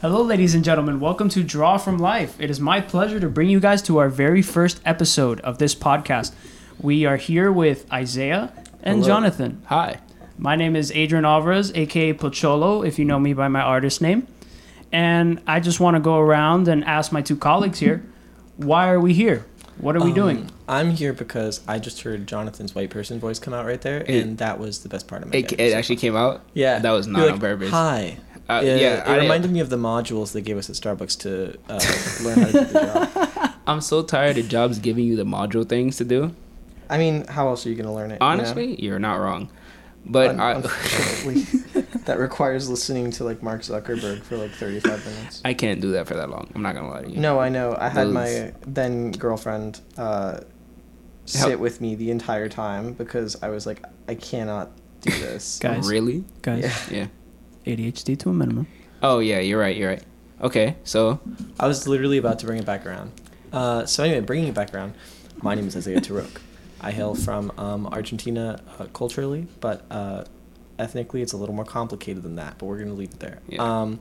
Hello, ladies and gentlemen. Welcome to Draw from Life. It is my pleasure to bring you guys to our very first episode of this podcast. We are here with Isaiah and Jonathan. Hi. My name is Adrian Alvarez, a.k.a. Pocholo, if you know me by my artist name. And I just want to go around and ask my two colleagues here, why are we here? What are we doing? I'm here because I just heard Jonathan's white person voice come out right there, and that was the best part of my day. It actually came out? Yeah. That was not on purpose. Hi. It reminded me of the modules they gave us at Starbucks to learn how to do the job. I'm so tired of jobs giving you the module things to do. I mean, how else are you going to learn it? Honestly, you're not wrong. But unfortunately, that requires listening to like Mark Zuckerberg for like 35 minutes. I can't do that for that long. I'm not going to lie to you. No, I know. I had my then girlfriend sit with me the entire time because I was like, I cannot do this. Guys. Really? Guys. Yeah. ADHD to a minimum. Oh, yeah. You're right. Okay. So I was literally about to bring it back around. So anyway, bringing it back around, my name is Isaiah Turok. I hail from Argentina culturally, but ethnically it's a little more complicated than that, but we're going to leave it there. Yeah.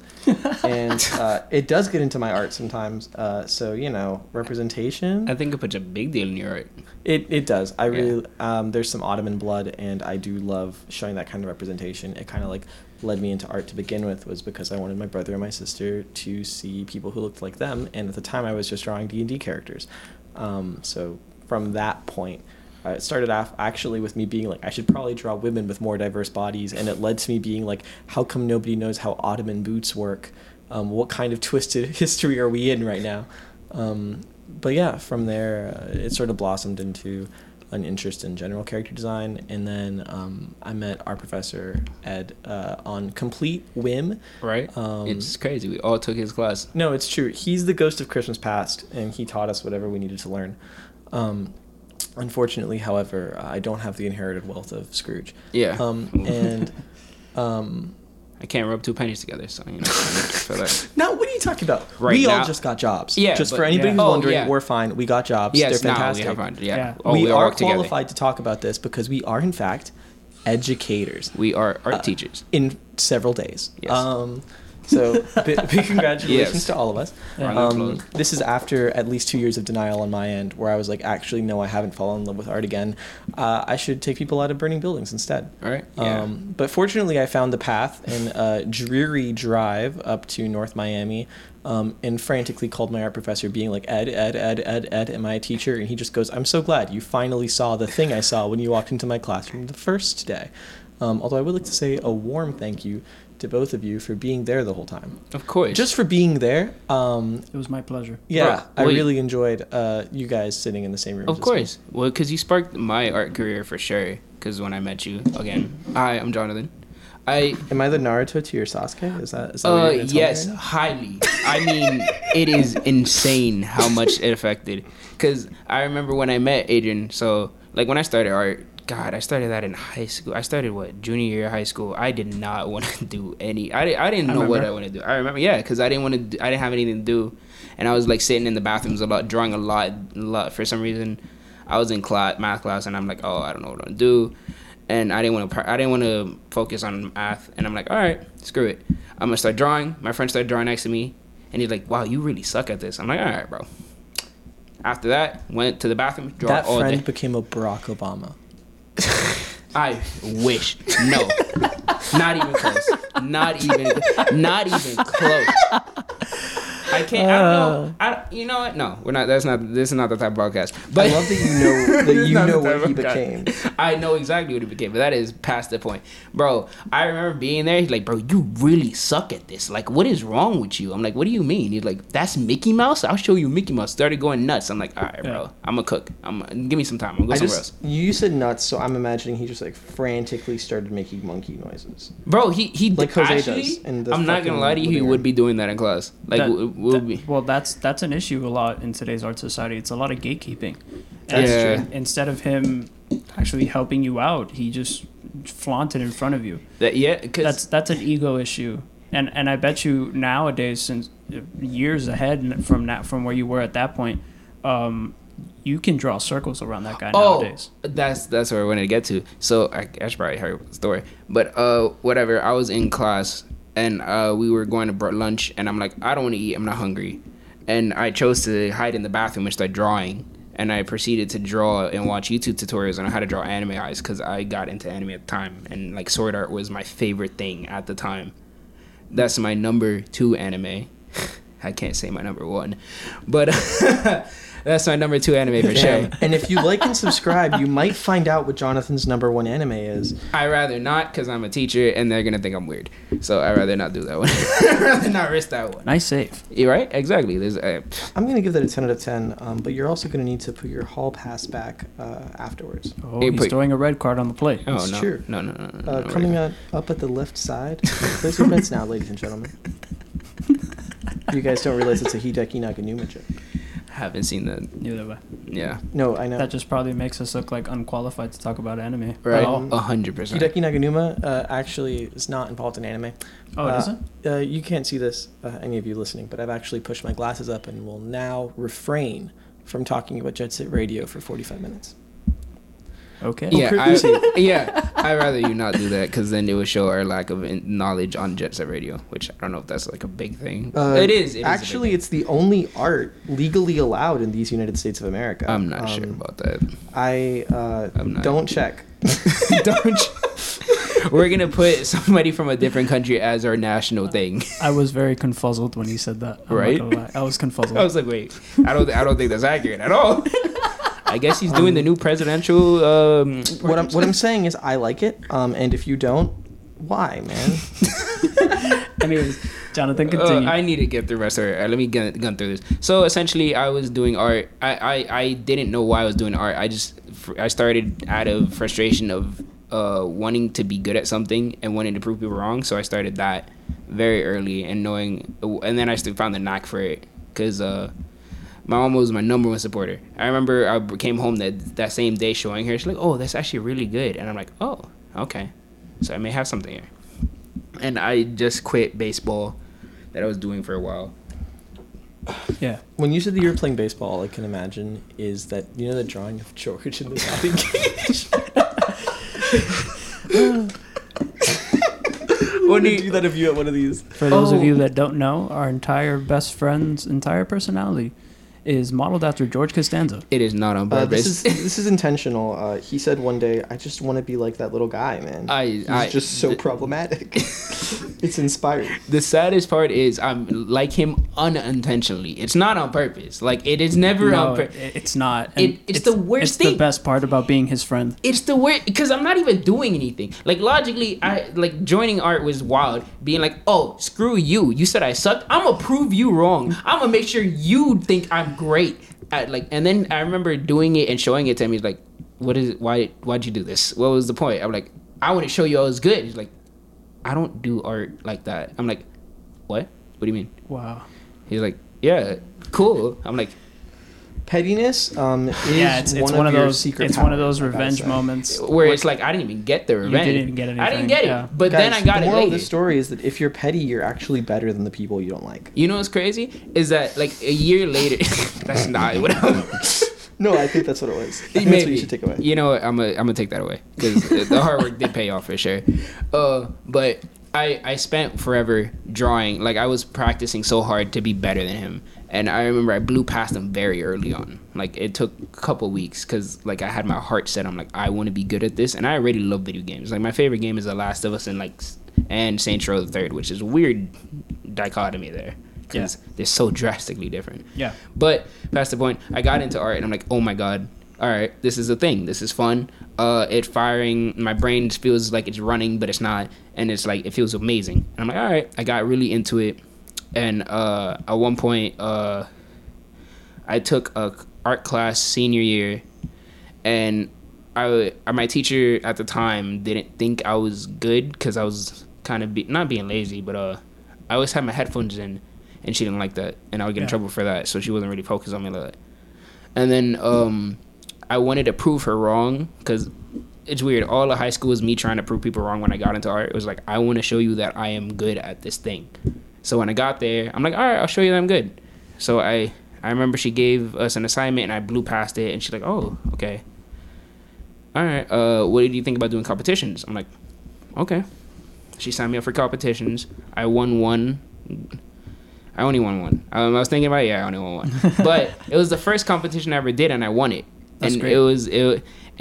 And it does get into my art sometimes, so, representation. I think it puts a big deal in your art. It does. I really, there's some Ottoman blood, and I do love showing that kind of representation. It kind of, led me into art to begin with was because I wanted my brother and my sister to see people who looked like them, and at the time I was just drawing D&D characters. So from that point... it started off actually with me being like, I should probably draw women with more diverse bodies. And it led to me being like, how come nobody knows how Ottoman boots work? What kind of twisted history are we in right now? But from there, it sort of blossomed into an interest in general character design. And then I met our professor, Ed, on complete whim. Right. It's crazy. We all took his class. No, it's true. He's the ghost of Christmas past, and he taught us whatever we needed to learn. Unfortunately, however, I don't have the inherited wealth of Scrooge. Yeah. I can't rub two pennies together, so, for that. Now, what are you talking about? Right we now, all just got jobs. Yeah. Just for anybody who's wondering, we're fine. We got jobs. Yes, they're fantastic. We are fine. Yeah. Oh, we are qualified to talk about this because we are, in fact, educators. We are art teachers. In several days. Yes. So big congratulations to all of us. Yeah. This is after at least 2 years of denial on my end where I was like, actually, no, I haven't fallen in love with art again. I should take people out of burning buildings instead. All right. Yeah. But fortunately, I found the path in a dreary drive up to North Miami and frantically called my art professor being like, Ed, am I a teacher? And he just goes, I'm so glad you finally saw the thing I saw when you walked into my classroom the first day. Although I would like to say a warm thank you to both of you for being there the whole time. Of course. Just for being there. It was my pleasure. Yeah, bro, I really enjoyed you guys sitting in the same room. Of course. Well, because you sparked my art career for sure, because when I met you, again, hi, I'm Jonathan. Am I the Naruto to your Sasuke? Is that what you're yes, right? Highly. I mean, it is insane how much it affected. Because I remember when I met Adrian, so, when I started art, God, I started that in high school. I started, junior year of high school. I did not want to do any... I didn't know what I wanted to do. I remember, because I didn't have anything to do. And I was, sitting in the bathrooms drawing a lot. For some reason, I was in math class, and I'm like, oh, I don't know what I'm going to do. And I didn't want to focus on math. And I'm like, all right, screw it. I'm going to start drawing. My friend started drawing next to me. And he's like, wow, you really suck at this. I'm like, all right, bro. After that, went to the bathroom, drawing all day. That friend became a Barack Obama. I wish. No. Not even close. I can't. I don't know. No, we're not. This is not the type of podcast. But I love that you know what he became. I know exactly what he became, but that is past the point, bro. I remember being there. He's like, bro, you really suck at this. What is wrong with you? I'm like, what do you mean? He's like, that's Mickey Mouse. I'll show you Mickey Mouse. Started going nuts. I'm like, all right, bro. I'm a cook. Give me some time. I'm gonna go somewhere else. You said nuts, so I'm imagining he just frantically started making monkey noises. Bro, he Jose actually, does. I'm not gonna lie to you. He would be doing that in class. Well, that's an issue a lot in today's art society. It's a lot of gatekeeping. That's true. Instead of him actually helping you out, he just flaunted in front of you. That's an ego issue. And I bet you nowadays, since years ahead from where you were at that point, you can draw circles around that guy nowadays. That's where I wanted to get to. So I should probably hurry up with the story. But whatever, I was in class and we were going to lunch, and I'm like, I don't want to eat, I'm not hungry. And I chose to hide in the bathroom and start drawing. And I proceeded to draw and watch YouTube tutorials on how to draw anime eyes, because I got into anime at the time. And like Sword Art was my favorite thing at the time. That's my number 2 anime. I can't say my number 1. But that's my number 2 anime for sure. And if you like and subscribe, you might find out what Jonathan's number 1 anime is. I'd rather not, because I'm a teacher and they're going to think I'm weird. So I'd rather not do that one. I'd rather not risk that one. Nice save. You're right? Exactly. I'm going to give that a 10 out of 10, but you're also going to need to put your hall pass back afterwards. Oh, hey, he's throwing a red card on the plate. Oh, that's true. No. Coming up at the left side. There's your minutes now, ladies and gentlemen. You guys don't realize it's a Hideki Naganuma joke. Haven't seen that. Neither have I. Yeah. No, I know. That just probably makes us look like unqualified to talk about anime. Right. 100%. Hideki Naganuma actually is not involved in anime. Oh, it isn't? You can't see this, any of you listening, but I've actually pushed my glasses up and will now refrain from talking about Jet Set Radio for 45 minutes. Okay. Yeah, I'd rather you not do that, because then it would show our lack of knowledge on Jet Set Radio, which I don't know if that's like a big thing. It is actually it's the only art legally allowed in these United States of America. I'm not sure about that. Don't check. We're gonna put somebody from a different country as our national thing. I was very confuzzled when he said that. I was confuzzled. I was like, wait, I don't think that's accurate at all. I guess he's doing the new presidential. What I'm saying is, I like it. And if you don't, why, man? Anyways, Jonathan, continue. I need to get the rest of it. Let me gun through this. So essentially, I was doing art. I didn't know why I was doing art. I started out of frustration of wanting to be good at something and wanting to prove people wrong. So I started that very early and then I still found the knack for it, because. My mom was my number 1 supporter. I remember I came home that same day showing her. She's like, oh, that's actually really good. And I'm like, oh, okay. So I may have something here. And I just quit baseball that I was doing for a while. Yeah. When you said that you were playing baseball, all I can imagine is that, you know, the drawing of George in the batting cage? When do that of you at one of these. For those of you that don't know, our entire best friend's entire personality is modeled after George Costanza. It is not on purpose. This is intentional. He said one day, I just want to be like that little guy, man. He's just so problematic. It's inspired. The saddest part is I'm like him unintentionally. It's not on purpose. Like, it is never on purpose. It's not. It's the worst thing. It's the best part about being his friend. It's the worst, because I'm not even doing anything. Like, logically, joining art was wild. Being like, oh, screw you. You said I sucked. I'm going to prove you wrong. I'm going to make sure you think I'm great at, like, and then I remember doing it and showing it to him. He's like, what is it? Why'd you do this? What was the point? I'm like, I want to show you I was good. He's like, I don't do art like that. I'm like, what do you mean? Wow. He's like, yeah, cool. I'm like, pettiness is one of those revenge moments where it's like, I didn't even get the revenge. You didn't get anything. I didn't get it. Yeah. But guys, then I got it. The moral of the story is that if you're petty, you're actually better than the people you don't like. You know what's crazy is that, like, a year later, that's not what I was. No, I think that's what it was. Maybe. That's what you should take away. You know what? I'm gonna take that away, because the hard work did pay off for sure. But I spent forever drawing. Like, I was practicing so hard to be better than him. And I remember I blew past him very early on. Like, it took a couple weeks, because, like, I had my heart set. I'm like, I want to be good at this. And I already love video games. Like, my favorite game is The Last of Us and Saints Row the Third, which is a weird dichotomy there, because they're so drastically different. Yeah. But past the point, I got into art, and I'm like, oh, my God. All right, this is a thing. This is fun. It's firing. My brain feels like it's running, but it's not. And it's like, it feels amazing. And I'm like, all right. I got really into it. And at one point, I took a art class senior year, and my teacher at the time didn't think I was good, because I was kind of not being lazy, but I always had my headphones in, and she didn't like that, and I would get in trouble for that, so she wasn't really focused on me like that. And then I wanted to prove her wrong, because it's weird. All of high school was me trying to prove people wrong when I got into art. It was like, I want to show you that I am good at this thing. So when I got there, I'm like, all right, I'll show you that I'm good. So I remember she gave us an assignment, and I blew past it, and she's like, oh, okay. All right, what do you think about doing competitions? I'm like, okay. She signed me up for competitions. I won one. I only won one. I was thinking about it. Yeah, I only won one. But it was the first competition I ever did, and I won it. That's and great.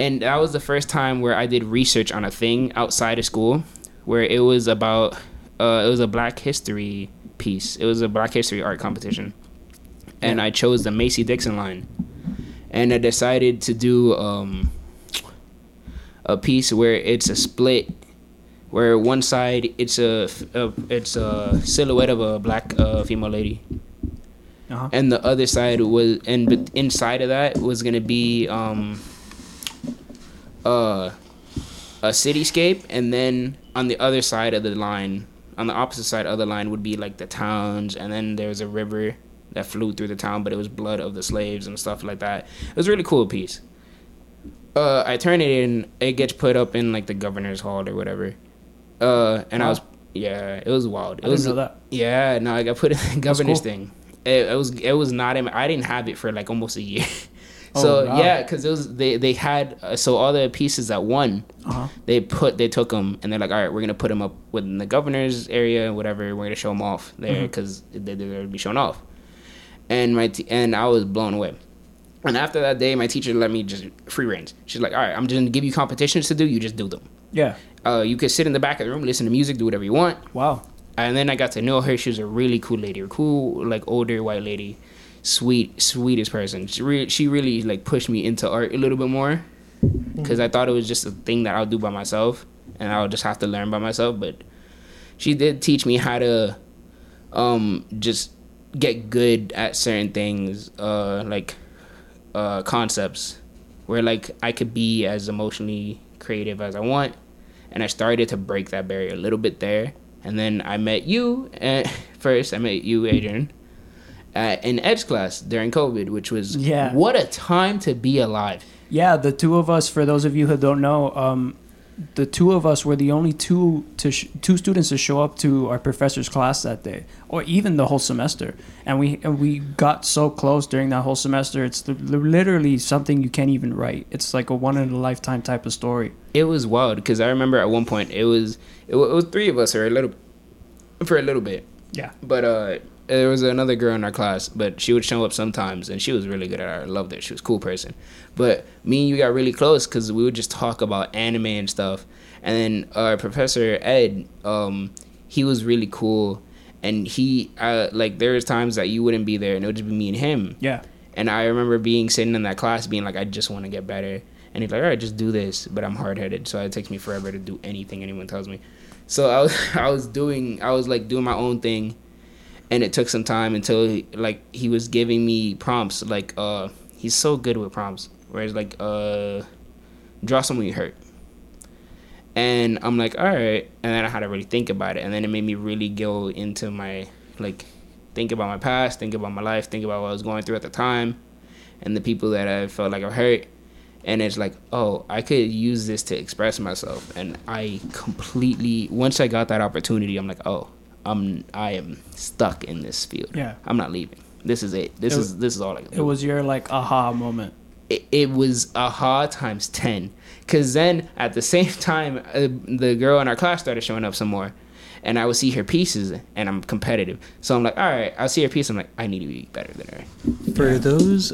And that was the first time where I did research on a thing outside of school, where it was about it was a Black History piece. It was a Black History art competition, and I chose the Macy Dixon line, and I decided to do a piece where it's a split, where one side it's a silhouette of a black female lady. Uh-huh. And the other side was, but inside of that was gonna be a cityscape, and then on the other side of the line, on the opposite side of the line, would be like the towns, and then there was a river that flew through the town, but it was blood of the slaves and stuff like that. It was a really cool piece. I turn it in, it gets put up in like the governor's hall or whatever. And wow. It was wild. I didn't know that. Yeah, no, I got put in the governor's thing. It was not in, I didn't have it for like almost a year. Because it was they had so all the pieces that won, uh-huh. they took them and they're like, all right, we're gonna put them up within the governor's area and whatever. We're gonna show them off there because mm-hmm. they're gonna be shown off. And and I was blown away. And after that day, my teacher let me just free range. She's like, all right, I'm just gonna give you competitions to do. You just do them. Yeah. You could sit in the back of the room, listen to music, do whatever you want. Wow. And then I got to know her. She was a really cool lady, like older white lady, sweetest person. She really like pushed me into art a little bit more, because I thought it was just a thing that I'll do by myself and I'll just have to learn by myself. But she did teach me how to just get good at certain things, like concepts, where like I could be as emotionally creative as I want. And I started to break that barrier a little bit there. And then I met you, Adrian, in Ed's class during COVID, which was, what a time to be alive. Yeah, the two of us, for those of you who don't know, the two of us were the only two students to show up to our professor's class that day, or even the whole semester. And we got so close during that whole semester. It's literally something you can't even write. It's like a one-in-a-lifetime type of story. It was wild, because I remember at one point it was three of us for a little bit. Yeah. But there was another girl in our class, but she would show up sometimes, and she was really good at art. I loved it. She was a cool person. But me and you got really close because we would just talk about anime and stuff. And then our professor, Ed, he was really cool. And he, there was times that you wouldn't be there, and it would just be me and him. Yeah. And I remember sitting in that class being like, I just want to get better. And he's like, all right, just do this. But I'm hard-headed, so it takes me forever to do anything anyone tells me. So I was doing my own thing, and it took some time until he was giving me prompts. He's so good with prompts. Whereas draw someone you hurt. And I'm like, all right. And then I had to really think about it. And then it made me really go into my, think about my past, think about my life, think about what I was going through at the time and the people that I felt like I hurt. And it's like, oh, I could use this to express myself. And I completely, once I got that opportunity, I'm like, oh, I am stuck in this field. Yeah. I'm not leaving. This is it. This is all I can do. It was your aha moment. It was aha times 10. Because then at the same time, the girl in our class started showing up some more. And I would see her pieces, and I'm competitive. So I'm like, all right, I'll see her piece. I'm like, I need to be better than her. For those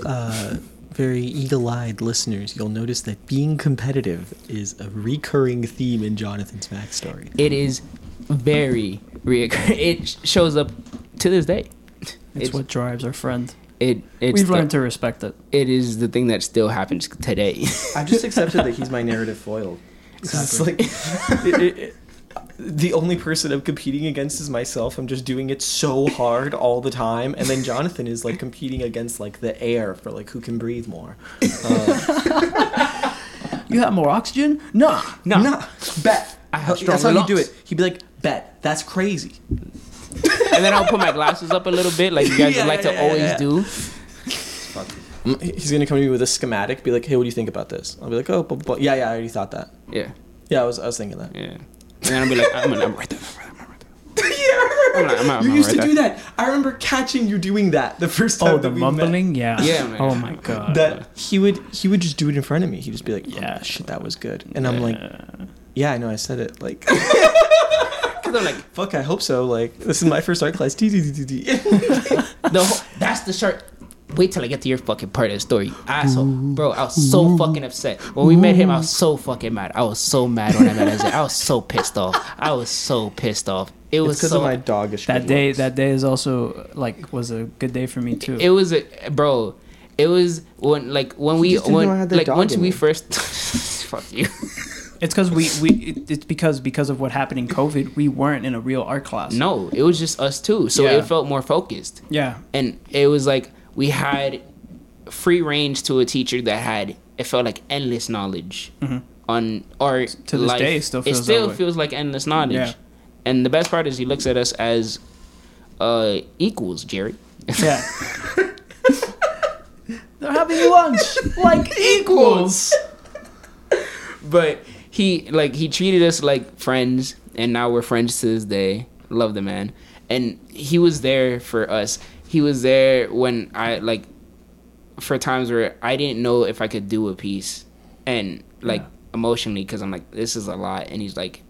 very eagle-eyed listeners, you'll notice that being competitive is a recurring theme in Jonathan's backstory. It is very recurring. It shows up to this day. It's what drives our friend. We've learned to respect it. It is the thing that still happens today. I've just accepted that he's my narrative foil. Exactly. It's like the only person I'm competing against is myself. I'm just doing it so hard all the time. And then Jonathan is competing against the air for who can breathe more. You have more oxygen? Nah. Bet. I have stronger lungs. That's how you do it. He'd be like, bet. That's crazy. And then I'll put my glasses up a little bit, like you guys always do. He's going to come to me with a schematic, be like, hey, what do you think about this? I'll be like, oh, yeah, I already thought that. Yeah. Yeah, I was thinking that. Yeah. And then I'll be like, I'm right there. Yeah, you used to do that. I remember catching you doing that the first time. Oh, the mumbling, met. Yeah. Man. Oh my god. That he would just do it in front of me. He'd just be like, "Yeah, shit, that was good," and I'm like, "Yeah, I know, I said it." they're like, fuck, I hope so. Like, this is my first art class. That's the shark. Wait till I get to your fucking part of the story, asshole. Bro, I was so fucking upset. When we met him, I was so fucking mad. I was so mad when I met Isaiah. I was so pissed off. It was because of my doggish. That day is also like was a good day for me too. It was a bro. It was when we first fuck you. It's because because of what happened in COVID, we weren't in a real art class. No, it was just us two, so it felt more focused. Yeah, and it was like we had free range to a teacher that had it felt like endless knowledge on art. To this day, it still feels like endless knowledge. Yeah. And the best part is he looks at us as equals, Jerry. Yeah. They're having lunch like equals. But he treated us like friends, and now we're friends to this day. Love the man. And he was there for us. He was there when I for times where I didn't know if I could do a piece, and emotionally, because I'm like, this is a lot. And he's like,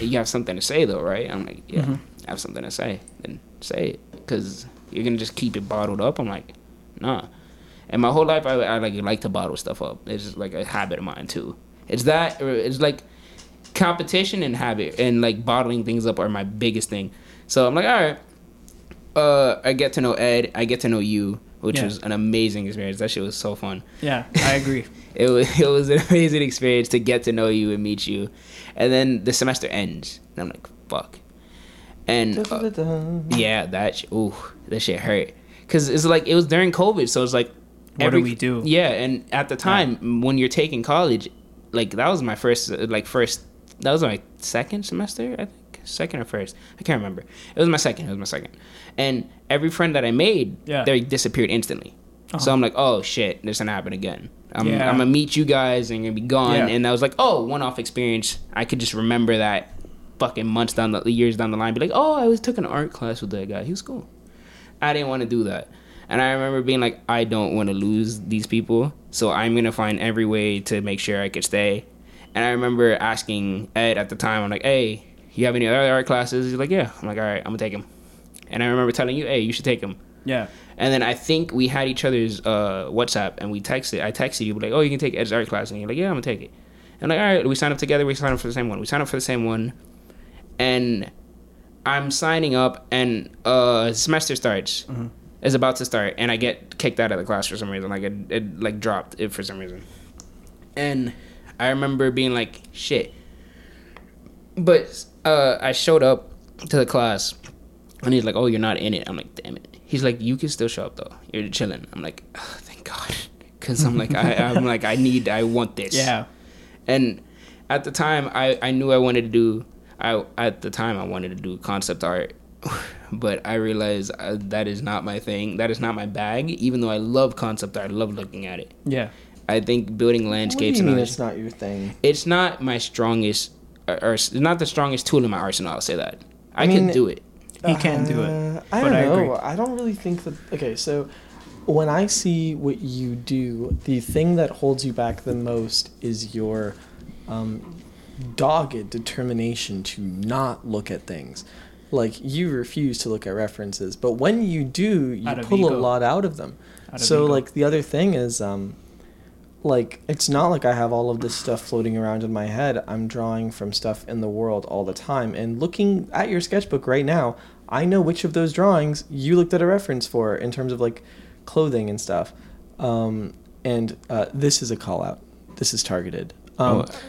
you have something to say though, right? I'm like, yeah, I have something to say. Then say it, because you're gonna just keep it bottled up. I'm like, nah. And my whole life, I like to bottle stuff up. It's just like a habit of mine too. It's that, or it's like competition and habit, and like bottling things up are my biggest thing. So I'm like, all right. I get to know Ed. I get to know you, which was an amazing experience. That shit was so fun. Yeah, I agree. It was an amazing experience to get to know you and meet you. And then the semester ends, and I'm like, fuck. And that shit hurt, because it's like it was during COVID, so it's like, what do we do? Yeah, and at the time when you're taking college, like that was my second semester, I think. Second or first, I can't remember. It was my second. And every friend that I made, they disappeared instantly. So I'm like, oh shit, this is gonna happen again. I'm gonna meet you guys and you're gonna be gone. And I was like, oh, one-off experience. I could just remember that fucking years down the line, be like, oh, I took an art class with that guy, he was cool. I didn't want to do that. And I remember being like, I don't want to lose these people, so I'm gonna find every way to make sure I could stay. And I remember asking Ed at the time, I'm like, hey, you have any other art classes? He's like, yeah. I'm like, all right, I'm gonna take him. And I remember telling you, hey, you should take him. Yeah. And then I think we had each other's WhatsApp, and we texted. I texted you, like, oh, you can take Ed's art class, and you're like, yeah, I'm gonna take it. And I'm like, all right, we signed up together. We signed up for the same one. And I'm signing up, and semester starts. It's about to start, and I get kicked out of the class for some reason. Like it dropped it for some reason. And I remember being like, shit. But I showed up to the class, and he's like, oh, you're not in it. I'm like, damn it. He's like, you can still show up though, you're chilling. I'm like, oh, thank God, because I'm like, I want this. Yeah. And at the time, I wanted to do concept art, but I realized that is not my thing. That is not my bag, even though I love concept art. I love looking at it. Yeah. I think building landscapes. What do you mean it's not your thing? It's not my strongest. Or not the strongest tool in my arsenal, I'll say that. I mean, can do it. He can do it. I don't know. I don't really think that... Okay, so when I see what you do, the thing that holds you back the most is your dogged determination to not look at things. Like, you refuse to look at references, but when you do, you pull a lot out of them. Like, the other thing is... like, it's not like I have all of this stuff floating around in my head. I'm drawing from stuff in the world all the time. And looking at your sketchbook right now, I know which of those drawings you looked at a reference for in terms of, like, clothing and stuff. This is a call-out. This is targeted.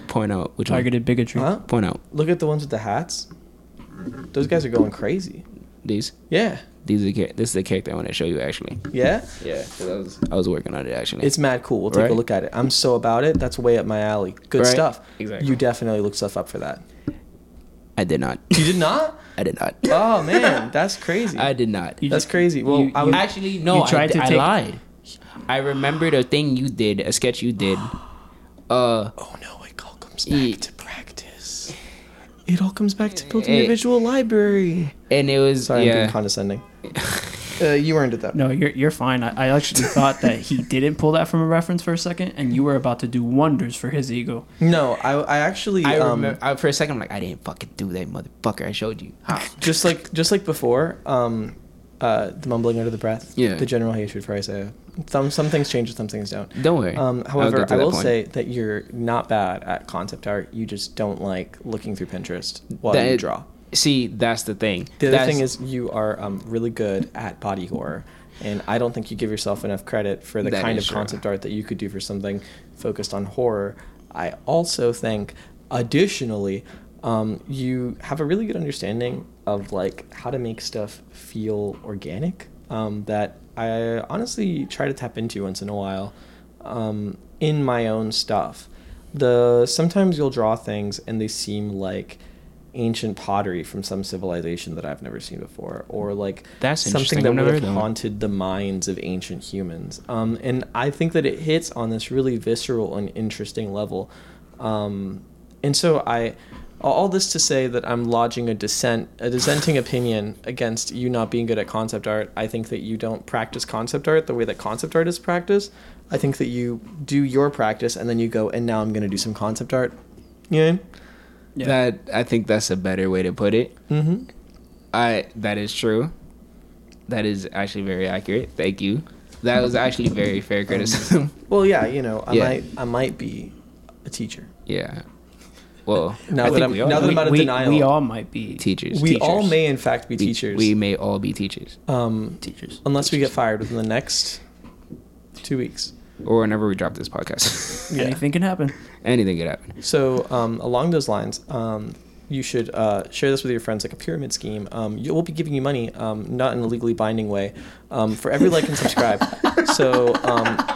Point out. Which targeted one? Bigotry. Huh? Point out. Look at the ones with the hats. Those guys are going crazy. These? Yeah. This is the character I want to show you, actually. Yeah? Yeah. I was working on it, actually. It's mad cool. We'll take a look at it. I'm so about it. That's way up my alley. Good stuff. Exactly. You definitely looked stuff up for that. I did not. You did not? I did not. Oh, man. That's crazy. I did not. That's crazy. Well, I lied. I remembered a thing you did, a sketch you did. Oh, no. It all comes back to practice. It all comes back to building a visual library. And it was... Sorry, I'm being condescending. You earned it that way. No, you're fine. I actually thought that he didn't pull that from a reference for a second, and you were about to do wonders for his ego. No, I actually... I remember, for a second, I'm like, I didn't fucking do that, motherfucker. I showed you. How? Just like before, the mumbling under the breath. Yeah. The general hatred for Isaiah. Some things change and some things don't. Don't worry. However, I will say that you're not bad at concept art. You just don't like looking through Pinterest while you draw. See, that's the thing. The other thing is you are really good at body horror, and I don't think you give yourself enough credit for the kind of concept art that you could do for something focused on horror. I also think, additionally, you have a really good understanding of like how to make stuff feel organic that I honestly try to tap into once in a while in my own stuff. Sometimes you'll draw things and they seem like ancient pottery from some civilization that I've never seen before, or like that's something that would have haunted the minds of ancient humans. And I think that it hits on this really visceral and interesting level. And so all this to say that I'm lodging a dissenting opinion against you not being good at concept art. I think that you don't practice concept art the way that concept art is practiced. I think that you do your practice and then you go, and now I'm going to do some concept art. You know? Yeah. I think that's a better way to put it. Mm-hmm. That is true. That is actually very accurate. Thank you. That was actually very fair criticism. Well, yeah, you know, I might be a teacher. Yeah. Well, now that I'm out of denial, we all might be teachers. We all may, in fact, be teachers. We may all be teachers. Unless we get fired within the next 2 weeks. Or whenever we drop this podcast. Yeah. Anything can happen. Anything can happen. So along those lines, you should share this with your friends like a pyramid scheme. We'll be giving you money, not in a legally binding way, for every like and subscribe. So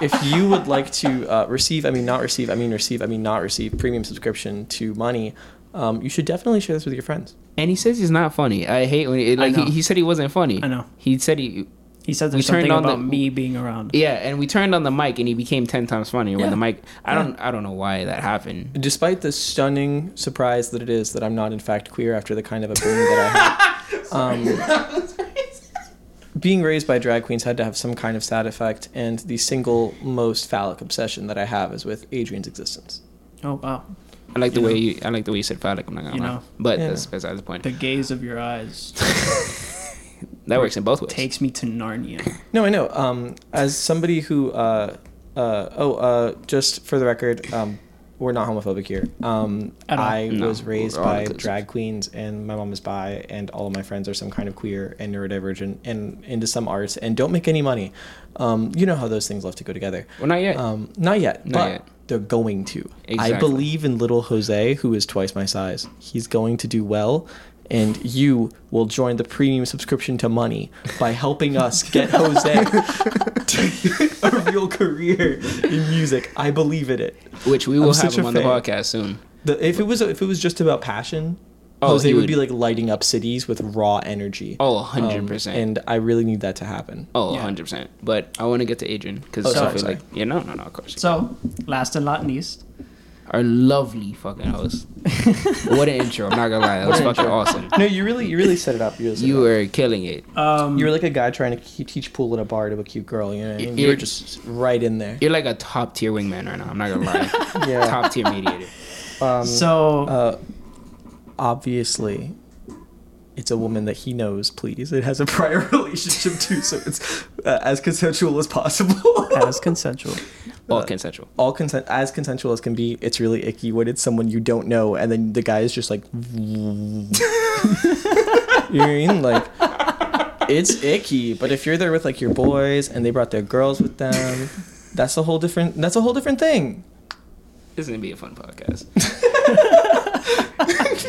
if you would like to receive premium subscription to money, you should definitely share this with your friends. And he says he's not funny. I hate when he said he wasn't funny. I know. He said he... He said there's something about me being around. Yeah, and we turned on the mic, and he became 10 times funnier when the mic... I don't know why that happened. Despite the stunning surprise that it is that I'm not, in fact, queer after the kind of upbringing that I had. Being raised by drag queens had to have some kind of side effect, and the single most phallic obsession that I have is with Adrian's existence. Oh, wow. I like the way you said phallic. I'm not going to lie. But that's besides the point. The gaze of your eyes... That works in both ways. Takes me to Narnia. No, I know. As somebody who, just for the record, we're not homophobic here. I was raised by drag queens, and my mom is bi, and all of my friends are some kind of queer and neurodivergent and into some arts and don't make any money. You know how those things love to go together. Well, not yet. Not yet. They're going to. Exactly. I believe in little Jose, who is twice my size. He's going to do well. And you will join the premium subscription to money by helping us get Jose to a real career in music. I believe in it. Which we will have him on the podcast soon. If it was just about passion, Jose would be like lighting up cities with raw energy. Oh, 100%. And I really need that to happen. Oh, 100%. But I want to get to Adrian because no, of course. So, last and not least. Our lovely fucking host. What an intro! I'm not gonna lie, that was fucking awesome. No, you really set it up. You were killing it. You were like a guy trying to teach pool at a bar to a cute girl. You know, you were just right in there. You're like a top tier wingman right now. I'm not gonna lie. Yeah. Top tier mediator. Obviously, it's a woman that he knows. Please, it has a prior relationship too, so it's as consensual as possible. As consensual. As consensual as can be. It's really icky when it's someone you don't know, and then the guy is just like, you know what I mean? Like, it's icky. But if you're there with like your boys and they brought their girls with them, that's a whole different thing. This is gonna be a fun podcast.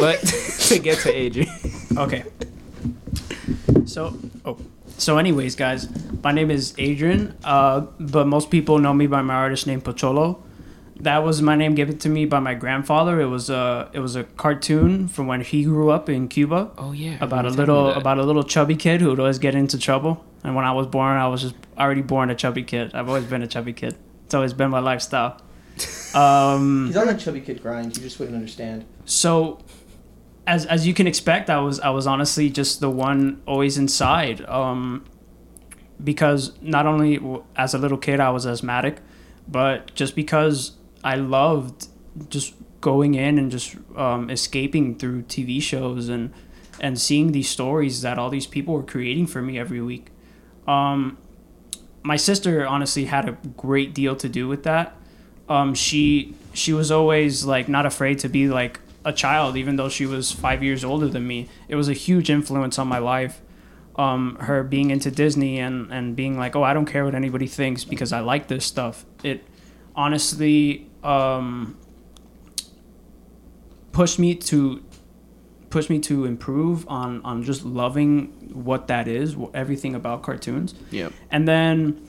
But to get to Adrian, okay. So anyways, guys, my name is Adrian, but most people know me by my artist name, Pocholo. That was my name given to me by my grandfather. It was a cartoon from when he grew up in Cuba. Oh, yeah. About a little chubby kid who would always get into trouble. And when I was born, I was just already born a chubby kid. I've always been a chubby kid. It's always been my lifestyle. He's on a chubby kid grind. You just wouldn't understand. So... As you can expect, I was honestly just the one always inside. because not only as a little kid I was asthmatic, but just because I loved just going in and just escaping through TV shows and seeing these stories that all these people were creating for me every week. My sister honestly had a great deal to do with that. She was always like not afraid to be like a child, even though she was 5 years older than me. It was a huge influence on my life. Her being into Disney and being like, oh, I don't care what anybody thinks because I like this stuff. It honestly pushed me to improve on just loving what that is, everything about cartoons. Yeah. And then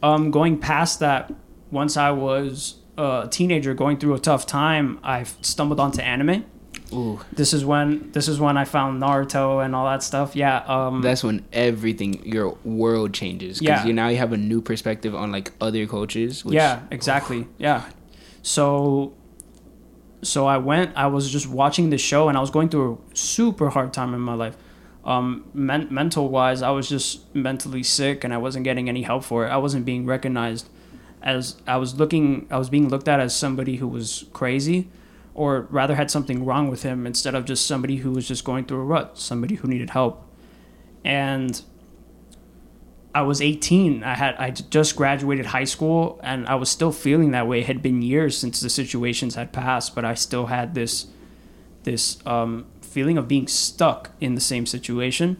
going past that, once I was a teenager going through a tough time, I stumbled onto anime. Ooh. This is when I found Naruto and all that stuff. Yeah. That's when everything, your world changes. Because now you have a new perspective on like other cultures. Which, yeah, exactly. Oh. Yeah. So I was just watching the show and I was going through a super hard time in my life. Mental wise, I was just mentally sick and I wasn't getting any help for it. I wasn't being recognized as I was being looked at as somebody who was crazy, or rather had something wrong with him, instead of just somebody who was just going through a rut, somebody who needed help. And I was 18. I just graduated high school, and I was still feeling that way. It had been years since the situations had passed, but I still had this feeling of being stuck in the same situation.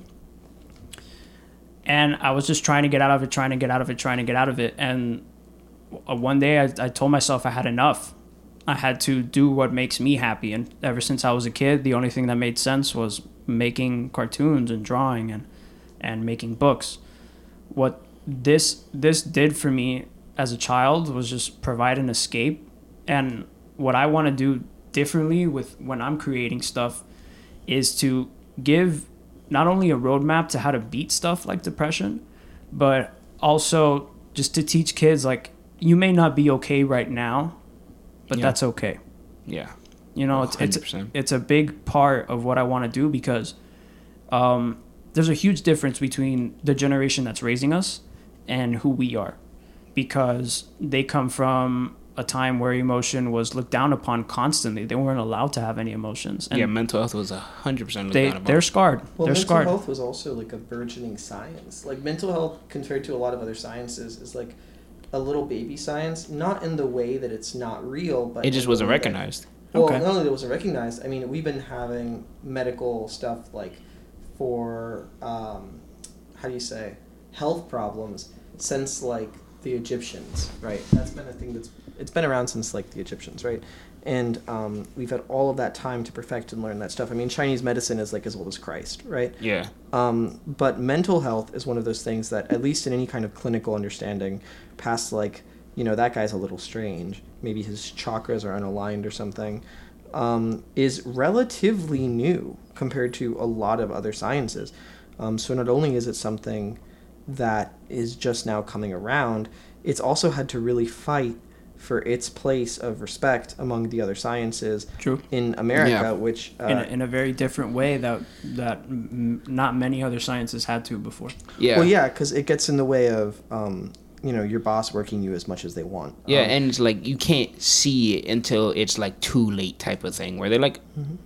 And I was just trying to get out of it. And one day I told myself I had enough. I had to do what makes me happy. And ever since I was a kid, the only thing that made sense was making cartoons and drawing and making books. What this did for me as a child was just provide an escape. And what I want to do differently with when I'm creating stuff is to give not only a roadmap to how to beat stuff like depression, but also just to teach kids, like, you may not be okay right now, but that's okay. Yeah. You know, it's a big part of what I want to do, because there's a huge difference between the generation that's raising us and who we are, because they come from a time where emotion was looked down upon constantly. They weren't allowed to have any emotions. And mental health was 100% looked down upon. They're scarred. Well, mental health was also like a burgeoning science. Like, mental health compared to a lot of other sciences is like a little baby science, not in the way that it's not real, but it just wasn't recognized. Not only that it wasn't recognized, I mean, we've been having medical stuff like for health problems since like the Egyptians, right? That's been a thing it's been around since like the Egyptians, right? And we've had all of that time to perfect and learn that stuff. I mean, Chinese medicine is like as old as Christ, right? Yeah. But mental health is one of those things that, at least in any kind of clinical understanding, past like, you know, that guy's a little strange, maybe his chakras are unaligned or something, is relatively new compared to a lot of other sciences. So not only is it something that is just now coming around, it's also had to really fight for its place of respect among the other sciences. True. In America, which... in a very different way that not many other sciences had to before. Yeah. Well, yeah, because it gets in the way of, your boss working you as much as they want. Yeah, and it's like you can't see it until it's like too late type of thing, where they're like,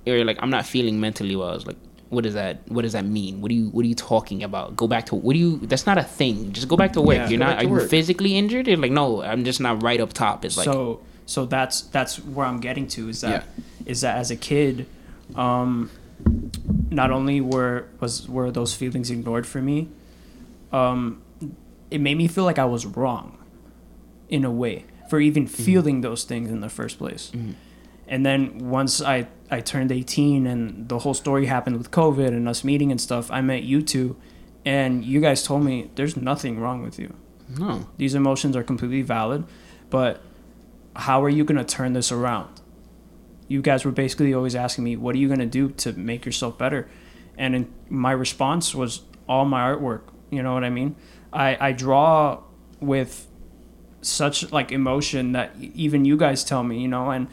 you're like, I'm not feeling mentally well. It's like, What does that mean? What are you talking about? Go back to that's not a thing. Just go back to work. Yeah, are you physically injured? You're like, no, I'm just not right up top. It's like so that's where I'm getting to, is that as a kid, not only were those feelings ignored for me, it made me feel like I was wrong in a way for even feeling those things in the first place. Mm-hmm. And then once I turned 18 and the whole story happened with COVID and us meeting and stuff, I met you two and you guys told me there's nothing wrong with you. No. These emotions are completely valid, but how are you going to turn this around? You guys were basically always asking me, what are you going to do to make yourself better? And my response was all my artwork. You know what I mean? I draw with such like emotion that even you guys tell me, you know, and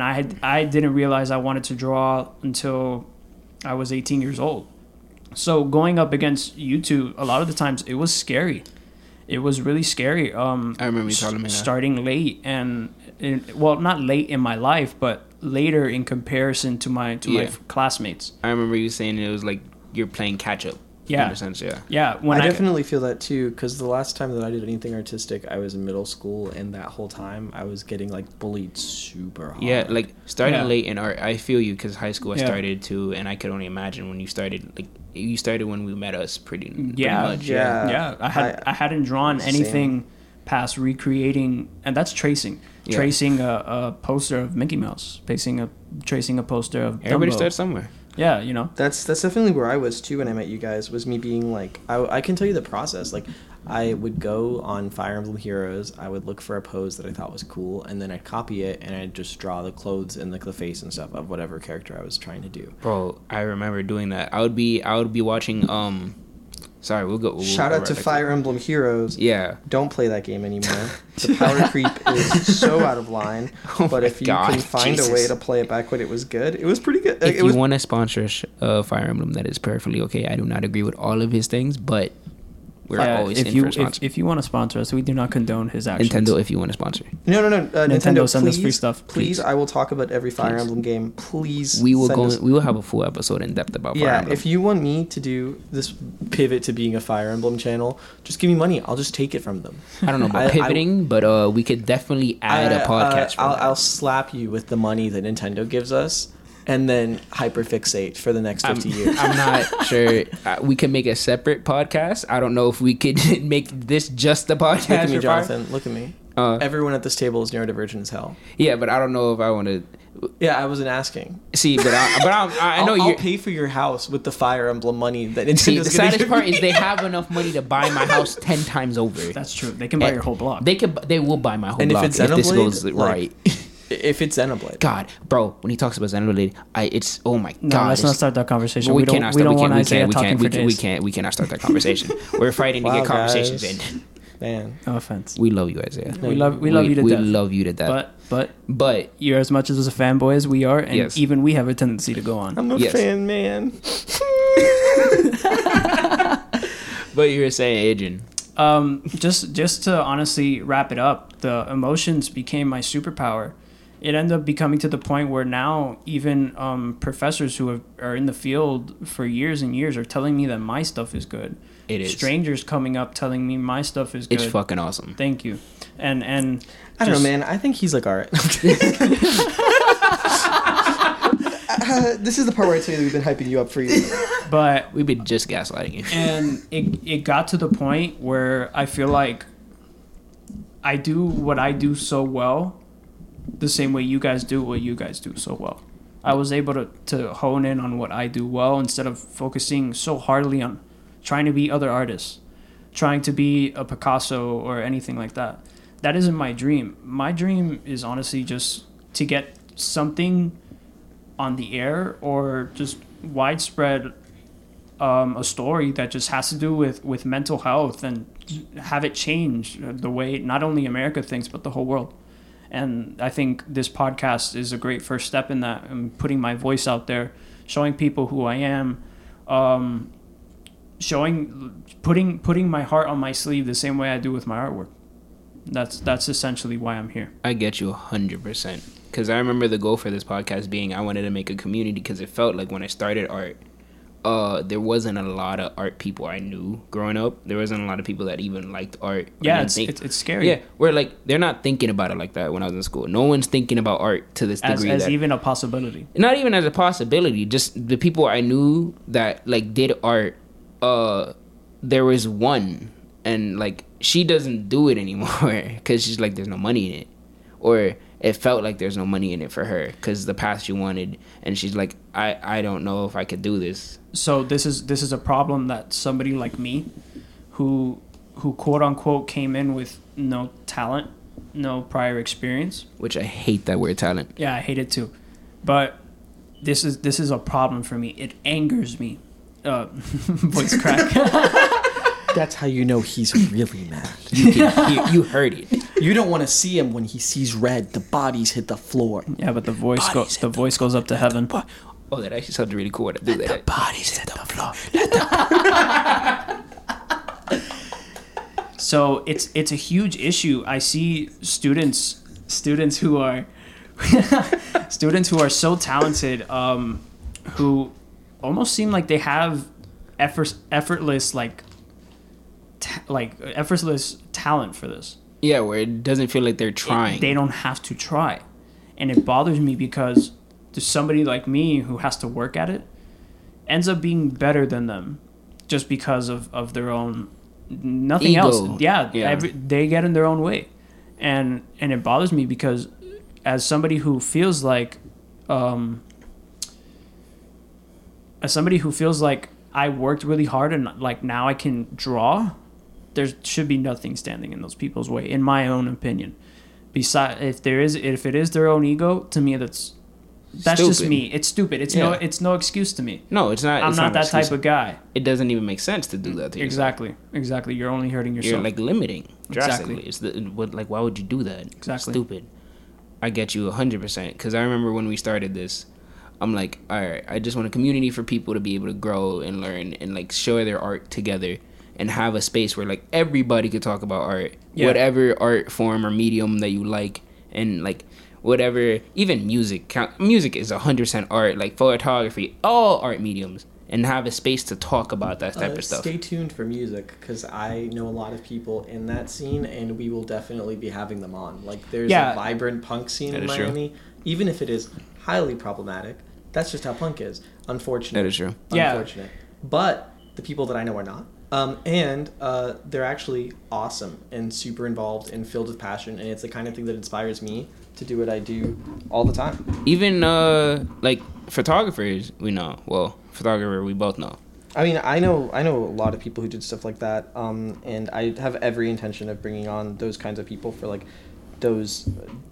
I didn't realize I wanted to draw until I was 18 years old. So going up against you two, a lot of the times it was scary. it was really scary. I remember you talking about starting late and well, not late in my life, but later in comparison to my classmates. I remember you saying it was like you're playing catch up. Yeah. Yeah. When I definitely feel that too, because the last time that I did anything artistic, I was in middle school, and that whole time I was getting like bullied super hard. Yeah, like starting late in art, I feel you, because high school I started too, and I could only imagine when you started. Like you started when we met us, pretty much. Yeah. I hadn't drawn anything past recreating, and that's tracing. Yeah. Tracing a poster of Mickey Mouse. Tracing a poster of Dumbo. Everybody starts somewhere. Yeah, you know. That's definitely where I was too when I met you guys, was me being like, I can tell you the process. Like, I would go on Fire Emblem Heroes, I would look for a pose that I thought was cool, and then I'd copy it, and I'd just draw the clothes and like the face and stuff of whatever character I was trying to do. Bro, I remember doing that. I would be watching sorry, we'll go. Shout out to Fire Emblem Heroes. Yeah. Don't play that game anymore. The power creep is so out of line. Oh, but if you can find a way to play it back when it was good, it was pretty good. Like, if you want to sponsor Fire Emblem, that is perfectly okay. I do not agree with all of his things, but we're always in for a sponsor. If you want to sponsor us, we do not condone his actions. Nintendo, if you want to sponsor. No. Nintendo, send us free stuff. Please, I will talk about every Fire Emblem game. Please. We will go. We will have a full episode in depth about Fire Emblem. Yeah, if you want me to do this pivot to being a Fire Emblem channel, just give me money. I'll just take it from them. I don't know about pivoting, but we could definitely add a podcast. I'll slap you with the money that Nintendo gives us. And then hyperfixate for the next 50 years. I'm not sure. We can make a separate podcast. I don't know if we could make this just the podcast. Look at me, Jonathan. Look at me. Everyone at this table is neurodivergent as hell. Yeah, but I don't know if I want to. Yeah, I wasn't asking. See, but I know I'll pay for your house with the Fire Emblem money that Nintendo's. See, the saddest part is they have enough money to buy my house 10 times over. That's true. They can buy your whole block. They will buy my whole block if this goes right. If it's Xenoblade. God, bro, when he talks about Xenoblade, it's, oh my God. No, let's not start that conversation. We cannot start that conversation. We're fighting to get conversations in. Man. No offense. We love you, Isaiah. We love you to death. We love you to death. But you're as much as a fanboy as we are, and even we have a tendency to go on. I'm a fan, man. But you were saying, Adrian. Just to honestly wrap it up, the emotions became my superpower. It ended up becoming to the point where now even professors who are in the field for years and years are telling me that my stuff is good. It is. Strangers coming up telling me my stuff is good. It's fucking awesome. Thank you. And I don't know, man. I think he's like, all right. This is the part where I tell you that we've been hyping you up for years. But we've been just gaslighting you. And it got to the point where I feel like I do what I do so well, the same way you guys do what you guys do so well. I was able to hone in on what I do well instead of focusing so hardly on trying to be other artists, trying to be a Picasso or anything like that. That isn't my dream. My dream is honestly just to get something on the air or just widespread, a story that just has to do with mental health and have it change the way not only America thinks but the whole world. And I think this podcast is a great first step in that. I'm putting my voice out there, showing people who I am, putting my heart on my sleeve the same way I do with my artwork. That's essentially why I'm here. I get you 100%. Because I remember the goal for this podcast being I wanted to make a community, because it felt like when I started art, there wasn't a lot of art people I knew growing up. There wasn't a lot of people that even liked art. Yeah, it's scary. Yeah, where like they're not thinking about it like that when I was in school. No one's thinking about art to this degree. As even a possibility. Not even as a possibility. Just the people I knew that like did art. There was one, and like she doesn't do it anymore because she's like, there's no money in it, or it felt like there's no money in it for her because the path she wanted, and she's like, I don't know if I could do this. So this is a problem that somebody like me, who quote unquote came in with no talent, no prior experience. Which I hate that word, talent. Yeah, I hate it too. But this is a problem for me. It angers me. Voice crack. That's how you know he's really mad. You heard it. You don't want to see him when he sees red. The bodies hit the floor. Yeah, but the voice goes up to heaven. Oh, that actually sounded really cool. When I do that. The bodies hit the floor. So it's a huge issue. I see students who are so talented, who almost seem like they have effortless talent for this. Yeah, where it doesn't feel like they're trying. They don't have to try. And it bothers me because there's somebody like me who has to work at it, ends up being better than them just because of their own nothing ego. Else. Yeah. They get in their own way. And it bothers me because as somebody who feels like I worked really hard and like now I can draw, there should be nothing standing in those people's way, in my own opinion. Besides, if it is their own ego, to me that's stupid. Just me. It's stupid. It's no excuse to me. No, it's not. I'm not that type of guy. It doesn't even make sense to do that to yourself. Exactly. You're only hurting yourself. You're like limiting drastically. Exactly. Why would you do that? Exactly. Stupid. I get you 100% because I remember when we started this. I'm like, all right, I just want a community for people to be able to grow and learn and like share their art together and have a space where like everybody could talk about art, whatever art form or medium that you like, and like whatever, even music. Music is 100% art, like photography, all art mediums, and have a space to talk about that type of stuff. Stay tuned for music because I know a lot of people in that scene, and we will definitely be having them on. Like there's a vibrant punk scene in Miami, even if it is highly problematic. That's just how punk is. Unfortunate. That is true. Unfortunate. Yeah. But the people that I know are not. And they're actually awesome and super involved and filled with passion. And it's the kind of thing that inspires me to do what I do all the time. Even like photographers, we know. Well, photographer, we both know. I mean, I know a lot of people who did stuff like that. And I have every intention of bringing on those kinds of people for like those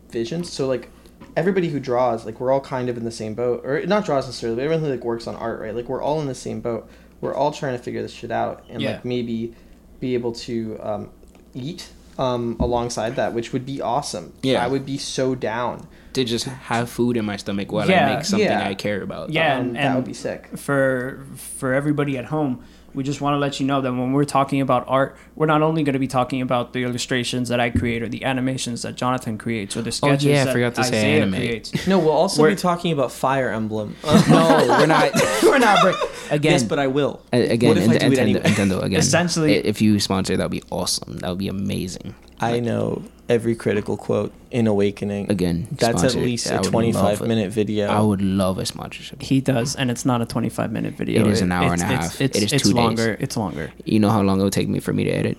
visions. So like, everybody who draws, like, we're all kind of in the same boat, or not draws necessarily, but everyone who like works on art, right? Like, we're all in the same boat. We're all trying to figure this shit out and like maybe be able to eat alongside that, which would be awesome. Yeah, I would be so down to just have food in my stomach while I make something I care about. Yeah, and that would be sick. For everybody at home, we just want to let you know that when we're talking about art, we're not only going to be talking about the illustrations that I create or the animations that Jonathan creates or the sketches that Isaiah creates. No, we'll also be talking about Fire Emblem. No, we're not. We're not. Again. Yes, but I will. Again, what if I do it anyway? Nintendo again. Essentially. If you sponsor, that would be awesome. That would be amazing. I know every critical quote in Awakening. Again, that's sponsored. At least a 25-minute video. I would love a sponsorship. He does, and it's not a 25-minute video. It is an hour and a half. It is 2 days. It's longer. You know how long it would take me for me to edit?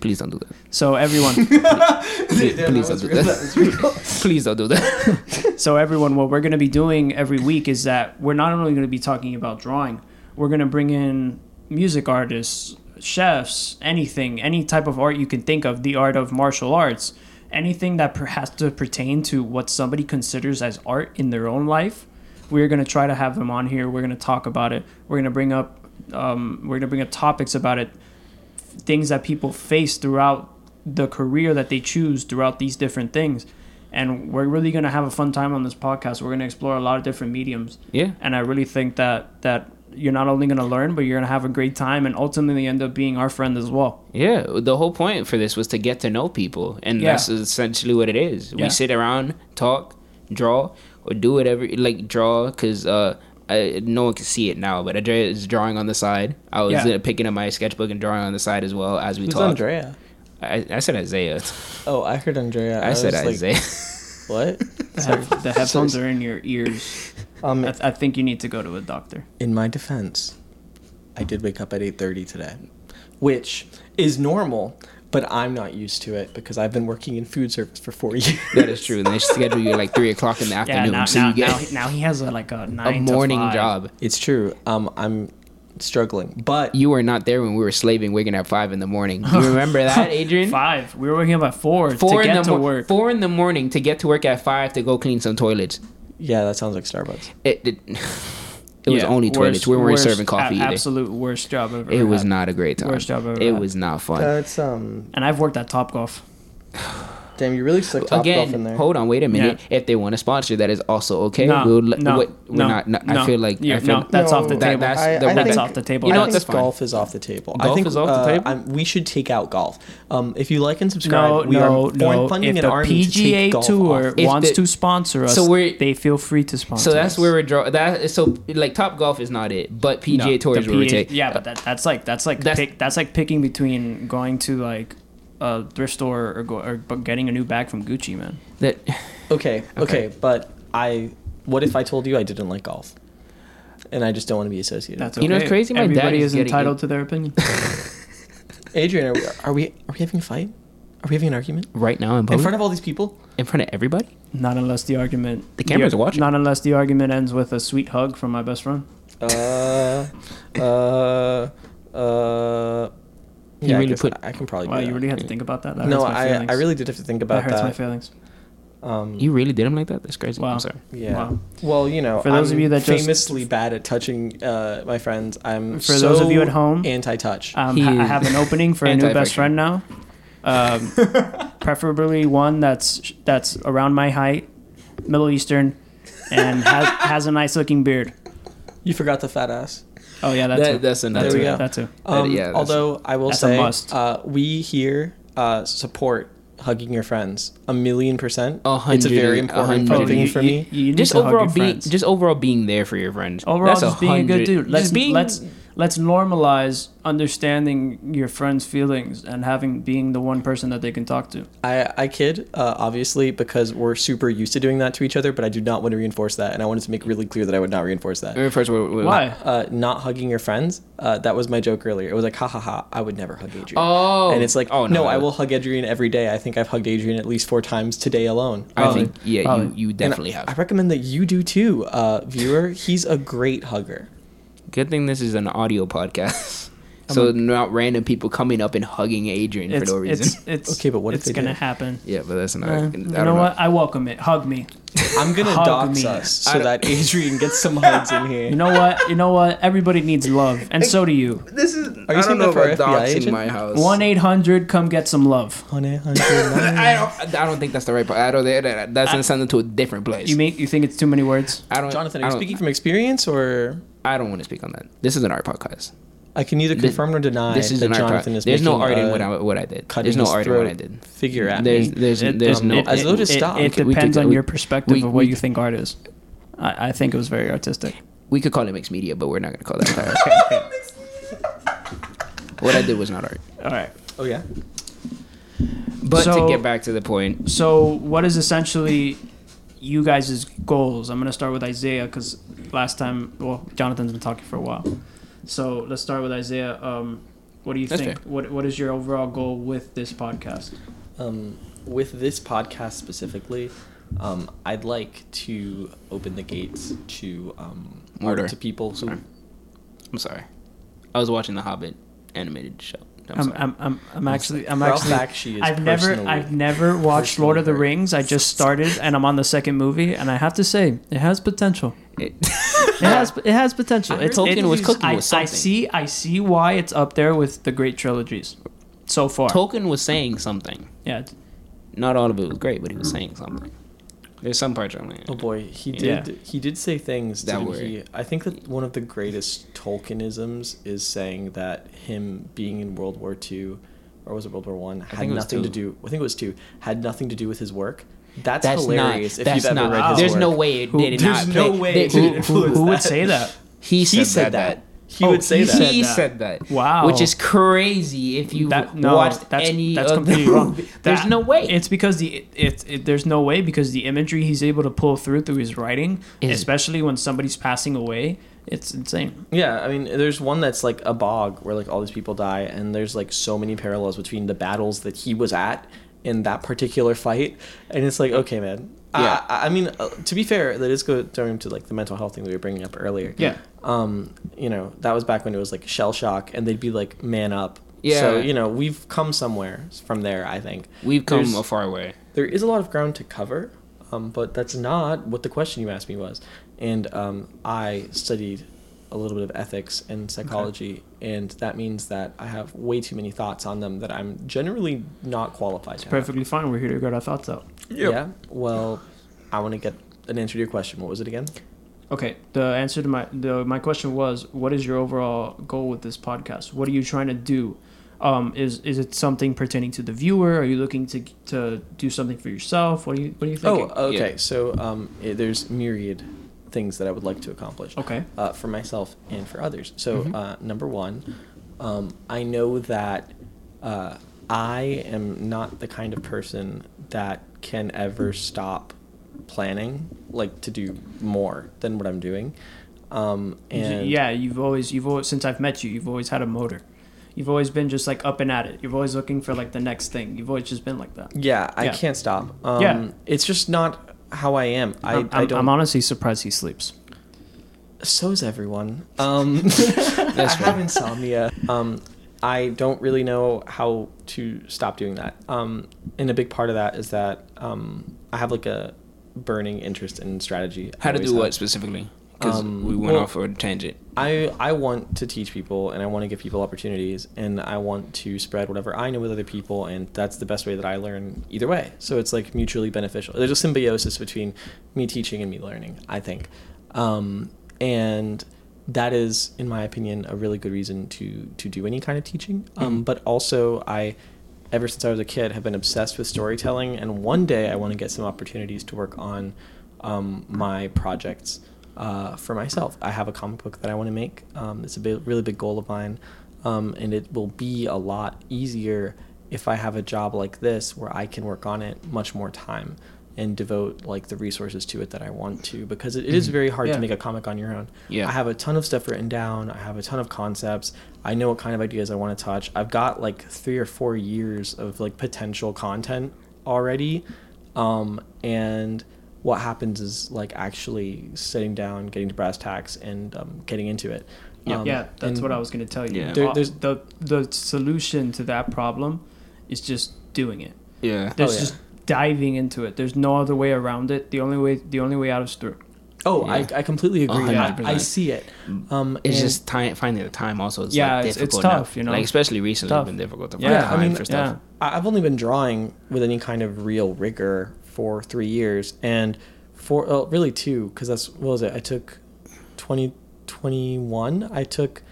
Please don't do that. So everyone... Please don't do that. So everyone, what we're going to be doing every week is that we're not only going to be talking about drawing, we're going to bring in music artists, chefs, anything, any type of art you can think of, the art of martial arts, anything that has to pertain to what somebody considers as art in their own life. We're going to try to have them on here. We're going to talk about it. We're going to bring up topics about it, things that people face throughout the career that they choose, throughout these different things. And we're really going to have a fun time on this podcast. We're going to explore a lot of different mediums. Yeah. And I really think that you're not only going to learn, but you're going to have a great time and ultimately end up being our friend as well. Yeah. The whole point for this was to get to know people. And that's essentially what it is. Yeah. We sit around, talk, draw, or do whatever. Like, draw, because no one can see it now, but Andrea is drawing on the side. I was picking up my sketchbook and drawing on the side as well as we talked. Who's Andrea? I said Isaiah. Oh, I heard Andrea. I said Isaiah. Like, what? The headphones are in your ears. I think you need to go to a doctor. In my defense, I did wake up at 8:30 today, which is normal, but I'm not used to it because I've been working in food service for 4 years. That is true. And they schedule you at like 3 o'clock in the afternoon. Yeah, now he has a 9 to 5. A morning job. It's true. I'm struggling. But you were not there when we were slaving, waking up at 5 in the morning. You remember that, Adrian? 5. We were waking up at 4 to get to work. 4 in the morning to get to work at 5 to go clean some toilets. Yeah, that sounds like Starbucks. It was only toilets. We weren't serving coffee either. Absolute worst job ever. It was not a great time. Worst job ever. It was not fun. And I've worked at Topgolf. Damn, you really sucked Top Golf in there. Hold on, wait a minute. Yeah. If they want to sponsor, that is also okay. No, we're not. I feel like that's off the table. That's off the table. You know, that's golf is off the table. I think we should take out golf. If you like and subscribe, we are funding an army to take golf. If the PGA Tour wants to sponsor us, they feel free to sponsor us. So that's where we're drawing. So like Top Golf is not it, but PGA Tour is where we take. Yeah, but that's like picking between going to like a thrift store or getting a new bag from Gucci, man. Okay, but what if I told you I didn't like golf? And I just don't want to be associated. That's okay. You know what's crazy? My dad is entitled to their opinion. Adrian, are we having a fight? Are we having an argument? Right now in front of all these people? In front of everybody? Not unless the cameras are watching. Not unless the argument ends with a sweet hug from my best friend. Yeah, I can probably. Wow, you really had to think about that. I really did have to think about that. That hurts my feelings. You really did him like that? That's crazy. Wow. I'm sorry. Yeah. Wow. Well, you know, for those of you that famously bad at touching my friends, those of you at home, anti-touch. I have an opening for a new best friend now. Preferably one that's around my height, Middle Eastern, and has a nice looking beard. You forgot the fat ass. Oh yeah, that's another. There we go. That too. Although I will say, we here support hugging your friends 1,000,000%. 100. It's a very important thing for me. You just overall being there for your friends. Overall, just being a good dude. Let's normalize understanding your friends' feelings and being the one person that they can talk to. I kid, obviously, because we're super used to doing that to each other, but I do not want to reinforce that, and I wanted to make really clear that I would not reinforce that. Why? Not hugging your friends. That was my joke earlier. It was like, ha ha ha, I would never hug Adrian. Oh. And it's like, no, I will hug Adrian every day. I think I've hugged Adrian at least 4 times today alone. You definitely have. I recommend that you do too, viewer. He's a great hugger. Good thing this is an audio podcast, so not random people coming up and hugging Adrian for no reason. Okay, but what if it's gonna happen? Yeah, but that's not. You know what? I welcome it. Hug me. I'm gonna dox us so that Adrian gets some hugs in here. You know what? Everybody needs love, and so do you. This is. Are you saying that for dox in my house? 1-800, come get some love. 1-800. I don't think that's the right part. That's gonna send them to a different place. You think it's too many words? Jonathan, are you speaking from experience or? I don't want to speak on that. This is an art podcast. I can neither confirm nor deny that Jonathan is making. There's no art in what I did. There's no art in what I did. Figure out. There's no. As though to stop. It depends on your perspective of what you think art is. I think it was very artistic. We could call it mixed media, but we're not going to call that art. What I did was not art. All right. Oh yeah. But to get back to the point. So what is essentially you guys' goals? I'm going to start with Isaiah because last time, Jonathan's been talking for a while. So let's start with Isaiah. What do you think? What is your overall goal with this podcast? With this podcast specifically, I'd like to open the gates to to people who... I'm sorry. I was watching The Hobbit animated show. I've never watched Lord of the Rings. I just started and I'm on the second movie, and I have to say it has potential. It has potential. I see why it's up there with the great trilogies so far. Tolkien was saying something. Yeah. Not all of it was great, but he was saying something. There's some parts on it. Oh boy, he did say things that were. I think that one of the greatest Tolkienisms is saying that him being in World War II, or was it World War I, had nothing to do. I think it was II. Had nothing to do with his work. That's hilarious. There's no way it did not. There's no way. Who would say that? He said that. He said that. Wow. Which is crazy if you watched any of the movie. There's no way. It's because there's no way because the imagery he's able to pull through his writing, especially when somebody's passing away, it's insane. Yeah, I mean, there's one that's like a bog where like all these people die, and there's like so many parallels between the battles that he was at in that particular fight, and it's like, okay, man. Yeah. I mean, to be fair, that is going to like the mental health thing that we were bringing up earlier. Yeah. You know, that was back when it was like shell shock, and they'd be like, "Man up." Yeah. So you know, we've come somewhere from there. I think we've come a far way. There is a lot of ground to cover, but that's not what the question you asked me was. And I studied a little bit of ethics and psychology, okay. and that means that I have way too many thoughts on them that I'm generally not qualified to. It's perfectly fine. We're here to get our thoughts out. Yep. Yeah. Well, I want to get an answer to your question. What was it again? Okay. The answer to my question was, what is your overall goal with this podcast? What are you trying to do? Is it something pertaining to the viewer? Are you looking to do something for yourself? What are you thinking? Oh, okay. Yeah. So there's myriad things that I would like to accomplish. Okay. For myself and for others. So mm-hmm. Number one, I know that I am not the kind of person that can ever stop planning, like to do more than what I'm doing. And yeah, you've always since I've met you, you've always had a motor. You've always been just like up and at it. You've always looking for like the next thing. You've always just been like that. Yeah, I can't stop. It's just not how I am. I'm honestly surprised he sleeps. So is everyone. I have insomnia. I don't really know how to stop doing that. And a big part of that is that I have like a burning interest in strategy. How to do what specifically? Because we went off on a tangent. I want to teach people, and I want to give people opportunities, and I want to spread whatever I know with other people, and that's the best way that I learn either way. So it's like mutually beneficial. There's a symbiosis between me teaching and me learning, I think. And that is, in my opinion, a really good reason to do any kind of teaching. But also, ever since I was a kid, have been obsessed with storytelling, and one day I want to get some opportunities to work on my projects. For myself, I have a comic book that I want to make. It's a really big goal of mine, and it will be a lot easier if I have a job like this where I can work on it much more time and devote like the resources to it that I want to, because it is very hard to make a comic on your own. Yeah. I have a ton of stuff written down. I have a ton of concepts. I know what kind of ideas I want to touch. I've got like 3 or 4 years of like potential content already, and what happens is like actually sitting down, getting to brass tacks, and getting into it. Yeah, that's what I was going to tell you. Yeah. There's the solution to that problem is just doing it. Yeah, there's just diving into it. There's no other way around it. The only way out is through. Oh, yeah. I completely agree. 100%. I see it. It's just time, finding the time also. It's like difficult it's tough, now. You know? Like, especially recently, it's been difficult to find time for stuff. Yeah. I've only been drawing with any kind of real rigor for 3 years, and really 2, because that's, what was it? I took 2021, I took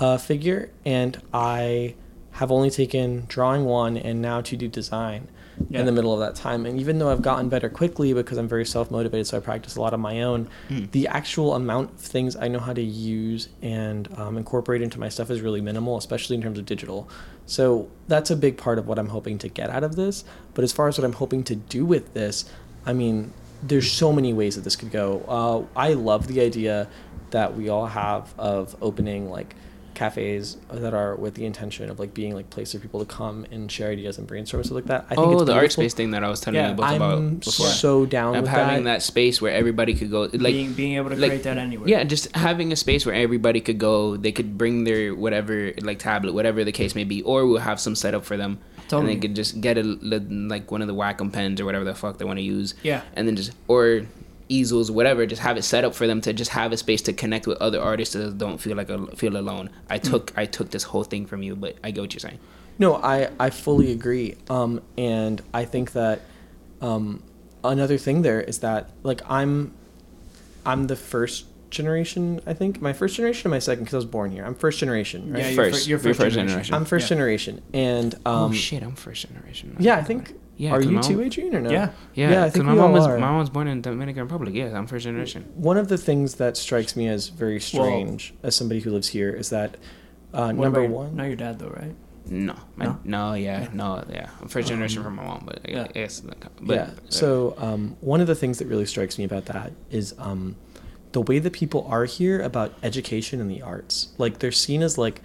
a figure, and I have only taken drawing 1 and now to do design. Yeah. In the middle of that time, and even though I've gotten better quickly because I'm very self-motivated, so I practice a lot on my own, the actual amount of things I know how to use and incorporate into my stuff is really minimal, especially in terms of digital. So that's a big part of what I'm hoping to get out of this. But as far as what I'm hoping to do with this, I mean, there's so many ways that this could go. I love the idea that we all have of opening like cafes that are with the intention of like being like place for people to come and share ideas and brainstorm and stuff like that. I think it's the art space thing that I was telling you about before. So down with having that space where everybody could go, like being able to like, create that anywhere. Yeah, just having a space where everybody could go. They could bring their whatever, like tablet, whatever the case may be, or we'll have some set up for them. Totally. And they could just get a like one of the Wacom pens or whatever the fuck they want to use. Yeah, and then just easels, whatever, just have it set up for them to just have a space to connect with other artists that don't feel alone. I took this whole thing from you, but I get what you're saying. No, I fully agree. And I think that another thing there is that like I'm the first generation, I think. My first generation or my second, because I was born here. I'm first generation, right? Yeah, you're first generation. I'm first generation. And oh shit, I'm first generation. Yeah, I think. Yeah, are you too, Adrian, or no? Yeah, I think my mom was born in Dominican Republic. Yes, I'm first generation. One of the things that strikes me as very strange as somebody who lives here is that number one. Not your dad though, right? No, I'm first generation from my mom, but I guess. Yeah. So one of the things that really strikes me about that is the way that people are here about education and the arts. Like they're seen as like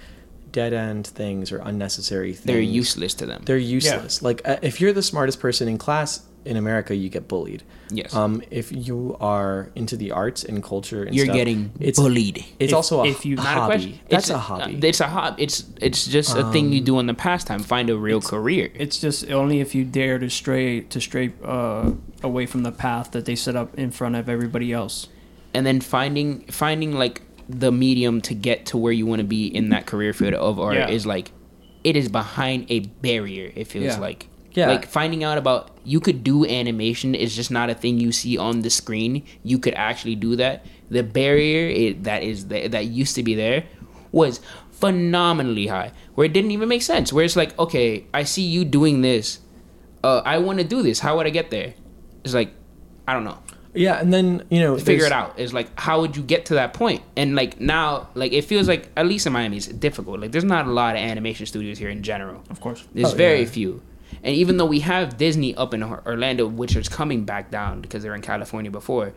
dead-end things or unnecessary things. They're useless to them. They're useless. Yeah. Like, if you're the smartest person in class in America, you get bullied. Yes. If you are into the arts and culture and stuff, getting bullied. It's also a hobby. That's a hobby. It's a hobby. It's just a thing you do in the pastime. Find a real career. It's just only if you dare to stray away from the path that they set up in front of everybody else. And then finding like the medium to get to where you want to be in that career field of art is like, it is behind a barrier. It feels like. Yeah. Like, finding out about, you could do animation, it's just not a thing you see on the screen. You could actually do that. The barrier that used to be there was phenomenally high, where it didn't even make sense. Where it's like, okay, I see you doing this. I want to do this. How would I get there? It's like, I don't know. Yeah, and then, you know, figure it out. It's like, how would you get to that point? And like, now, like, it feels like, at least in Miami, it's difficult. Like, there's not a lot of animation studios here in general. Of course. There's very few. And even though we have Disney up in Orlando, which is coming back down because they were in California before,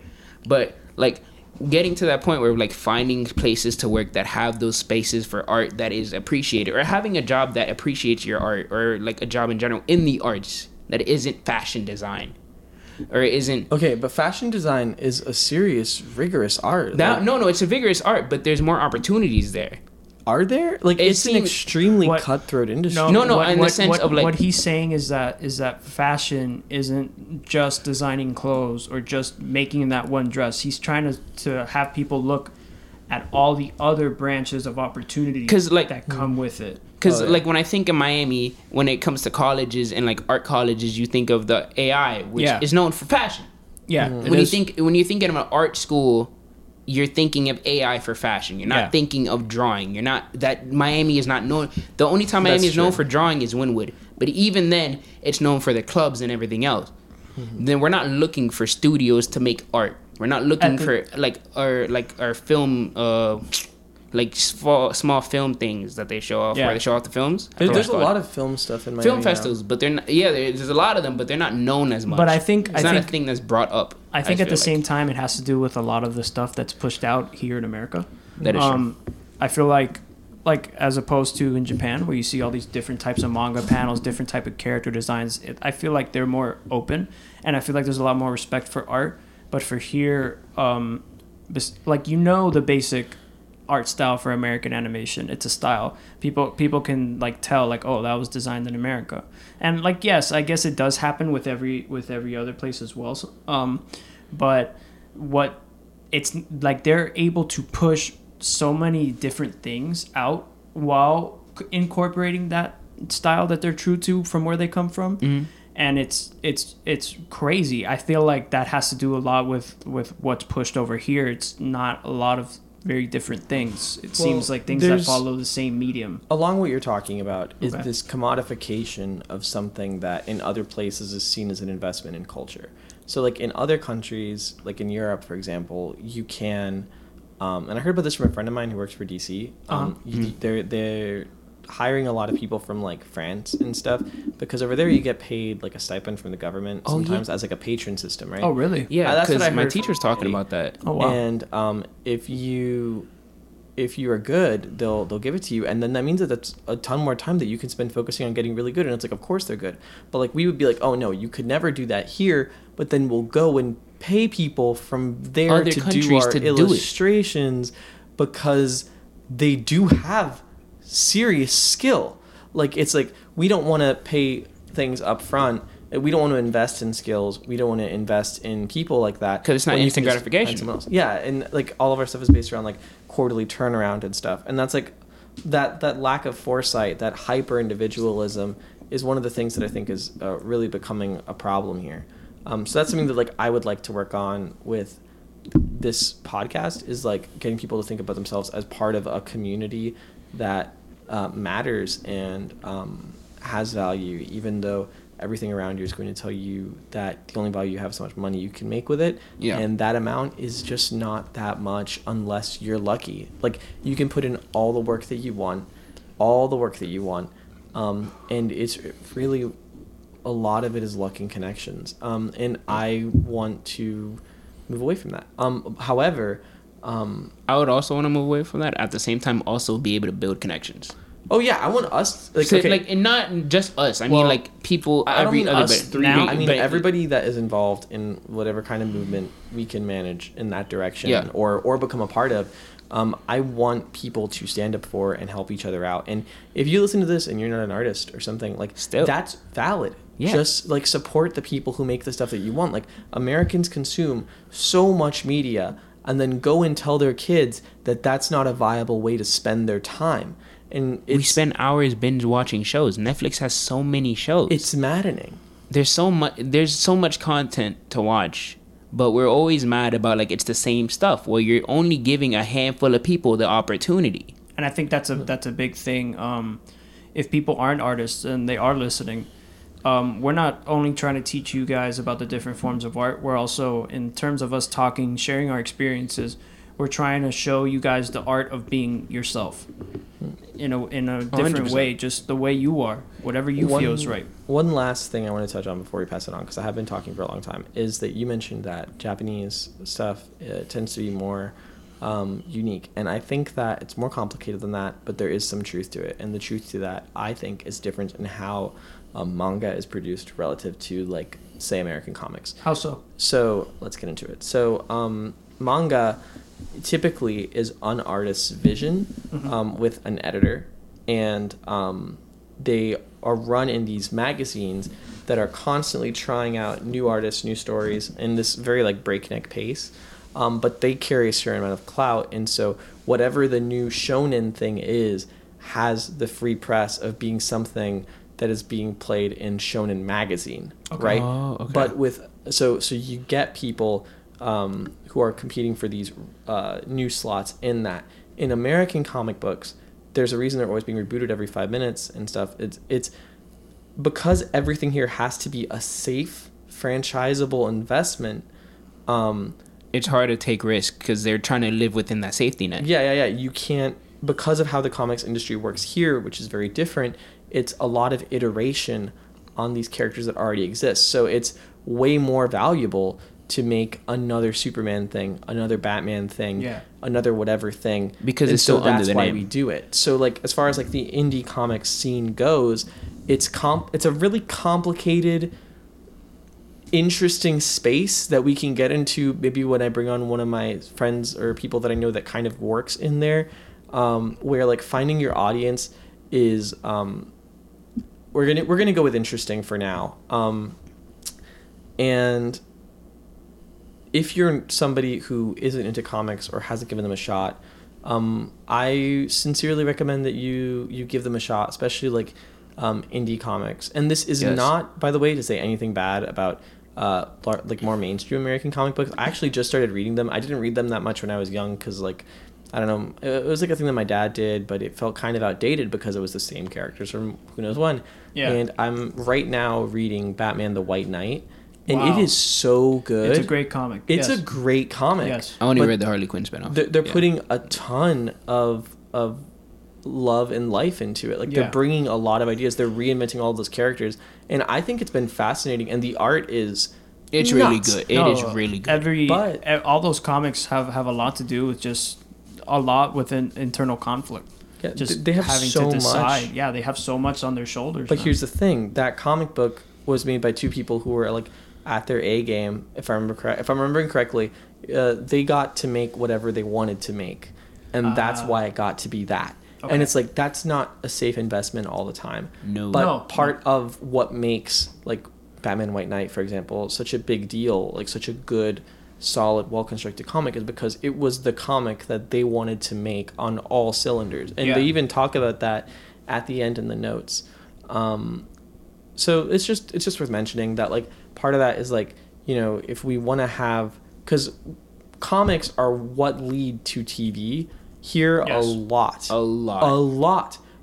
but like, getting to that point where like finding places to work that have those spaces for art that is appreciated, or having a job that appreciates your art, or like a job in general in the arts that isn't fashion design. Or it isn't. Okay, but fashion design is a serious, rigorous art. No, it's a vigorous art, but there's more opportunities there. Are there? Like, it's an extremely cutthroat industry. No, in the sense of like... What he's saying is that fashion isn't just designing clothes or just making that one dress. He's trying to have people look at all the other branches of opportunity that come with it. Because, like, when I think of Miami, when it comes to colleges and, like, art colleges, you think of the AI, which is known for fashion. Yeah. Mm-hmm. When you think of an art school... You're thinking of AI for fashion. You're not thinking of drawing. You're not that Miami is not known. The only time Miami is known for drawing is Wynwood. But even then, it's known for the clubs and everything else. Mm-hmm. Then we're not looking for studios to make art. We're not looking for like our film like small film things that they show off where they show off the films. There's a lot of film stuff in Miami. Film festivals, but they're not, there's a lot of them, but they're not known as much. But I think it's not a thing that's brought up. I think at the same time, it has to do with a lot of the stuff that's pushed out here in America. That is true. I feel like as opposed to in Japan, where you see all these different types of manga panels, different type of character designs. I feel like they're more open, and I feel like there's a lot more respect for art. But for here, like, you know, the basic art style for American animation, it's a style people can like tell, like, oh, that was designed in America. And like, yes, I guess it does happen with every other place as well, but what it's like, they're able to push so many different things out while incorporating that style that they're true to from where they come from. Mm-hmm. And it's crazy. I feel like that has to do a lot with what's pushed over here. It's not a lot of very different things. It seems like things that follow the same medium. Along what you're talking about is this commodification of something that in other places is seen as an investment in culture. So like in other countries, like in Europe, for example, you can, and I heard about this from a friend of mine who works for DC. They're hiring a lot of people from like France and stuff, because over there you get paid like a stipend from the government sometimes as like a patron system, right? Oh, really? Yeah, that's what I heard. My teacher's talking about that. Oh, wow. And if you are good, they'll give it to you, and then that means that that's a ton more time that you can spend focusing on getting really good. And it's like, of course they're good, but like we would be like, oh no, you could never do that here. But then we'll go and pay people from there other to do our to illustrations because they do have serious skill. Like, it's like, we don't want to pay things up front. We don't want to invest in skills. We don't want to invest in people like that because it's not instant gratification. Yeah, and like all of our stuff is based around like quarterly turnaround and stuff. And that's like that lack of foresight, that hyper individualism, is one of the things that I think is really becoming a problem here. So that's something that like I would like to work on with this podcast, is like getting people to think about themselves as part of a community that matters and has value, even though everything around you is going to tell you that the only value you have is how much money you can make with it. Yeah. And that amount is just not that much unless you're lucky. Like, you can put in all the work that you want, and it's really, a lot of it is luck and connections. And I want to move away from that. However, I would also want to move away from that. At the same time, also be able to build connections. Oh yeah, I want us like, and not just us. I mean, like people. Everybody that is involved in whatever kind of movement we can manage in that direction, or become a part of. I want people to stand up for and help each other out. And if you listen to this and you're not an artist or something, like, still, that's valid. Yeah. Just like support the people who make the stuff that you want. Like, Americans consume so much media. and then go and tell their kids that that's not a viable way to spend their time. And we spend hours binge watching shows. Netflix has so many shows. It's maddening. There's so much content to watch, but we're always mad about like it's the same stuff. Well, you're only giving a handful of people the opportunity. And I think that's a big thing. If people aren't artists and they are listening, we're not only trying to teach you guys about the different forms of art, we're also, in terms of us talking, sharing our experiences, we're trying to show you guys the art of being yourself in a different 100%. Way, just the way you are, whatever you feel is right. One last thing I want to touch on before we pass it on, because I have been talking for a long time, is that you mentioned that Japanese stuff tends to be more unique. And I think that it's more complicated than that, but there is some truth to it. And the truth to that, I think, is different in how manga is produced relative to, like, say, American comics. How so? So let's get into it. So manga typically is an artist's vision with an editor, and they are run in these magazines that are constantly trying out new artists, new stories in this very like breakneck pace, but they carry a certain amount of clout, and so whatever the new shonen thing is has the free press of being something that is being played in shonen magazine. Okay. Right. Oh, okay. But with so you get people who are competing for these new slots in that. In American comic books, there's a reason they're always being rebooted every 5 minutes and stuff. It's because everything here has to be a safe, franchisable investment. It's hard to take risk because they're trying to live within that safety net. Yeah. You can't, because of how the comics industry works here, which is very different, it's a lot of iteration on these characters that already exist. So it's way more valuable to make another Superman thing, another Batman thing, another whatever thing, because and it's so still under the name. That's why we do it. So like as far as like the indie comics scene goes, it's a really complicated, interesting space that we can get into. Maybe when I bring on one of my friends or people that I know that kind of works in there, where like finding your audience is we're gonna go with interesting for now, and. If you're somebody who isn't into comics or hasn't given them a shot, I sincerely recommend that you give them a shot, especially like indie comics. And this is not, by the way, to say anything bad about like more mainstream American comic books. I actually just started reading them. I didn't read them that much when I was young because like, I don't know, it was like a thing that my dad did, but it felt kind of outdated because it was the same characters from who knows when. Yeah. And I'm right now reading Batman the White Knight. And it is so good. It's a great comic. Yes. I only read the Harley Quinn spinoff. They're putting a ton of love and life into it. Like they're bringing a lot of ideas. They're reinventing all those characters, and I think it's been fascinating. And the art is really good. It is really good. But all those comics have a lot to do with just a lot within internal conflict. Yeah, just they have having so to decide. Much. Yeah, they have so much on their shoulders. But here's the thing: that comic book was made by two people who were like. At their A game, if I'm remembering correctly, they got to make whatever they wanted to make, and that's why it got to be that. Okay. And it's like that's not a safe investment all the time. No, part of what makes like Batman White Knight, for example, such a big deal, like such a good, solid, well-constructed comic, is because it was the comic that they wanted to make on all cylinders, and they even talk about that at the end in the notes. So it's just worth mentioning that like. Part of that is like, you know, if we want to have, because comics are what lead to TV here a lot,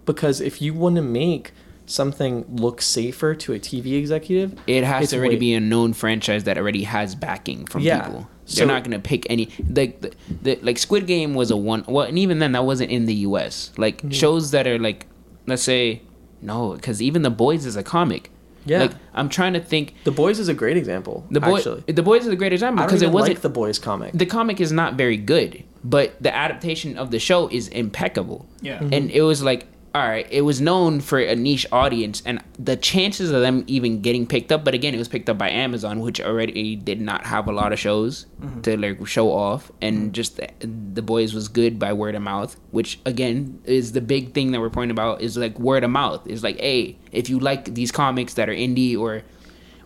because if you want to make something look safer to a TV executive, it has to already be a known franchise that already has backing from people. They're not going to pick any like the Squid Game was a one. Well, and even then that wasn't in the US. Like shows that are like, let's say because even The Boys is a comic. Yeah, like I'm trying to think. The Boys is a great example. The Boys is a great example because it wasn't like the Boys comic. The comic is not very good, but the adaptation of the show is impeccable. Yeah, and it was like, all right, it was known for a niche audience, and the chances of them even getting picked up. But again, it was picked up by Amazon, which already did not have a lot of shows to like show off, and just the Boys was good by word of mouth, which again is the big thing that we're pointing about is like word of mouth. It's like, hey, if you like these comics that are indie or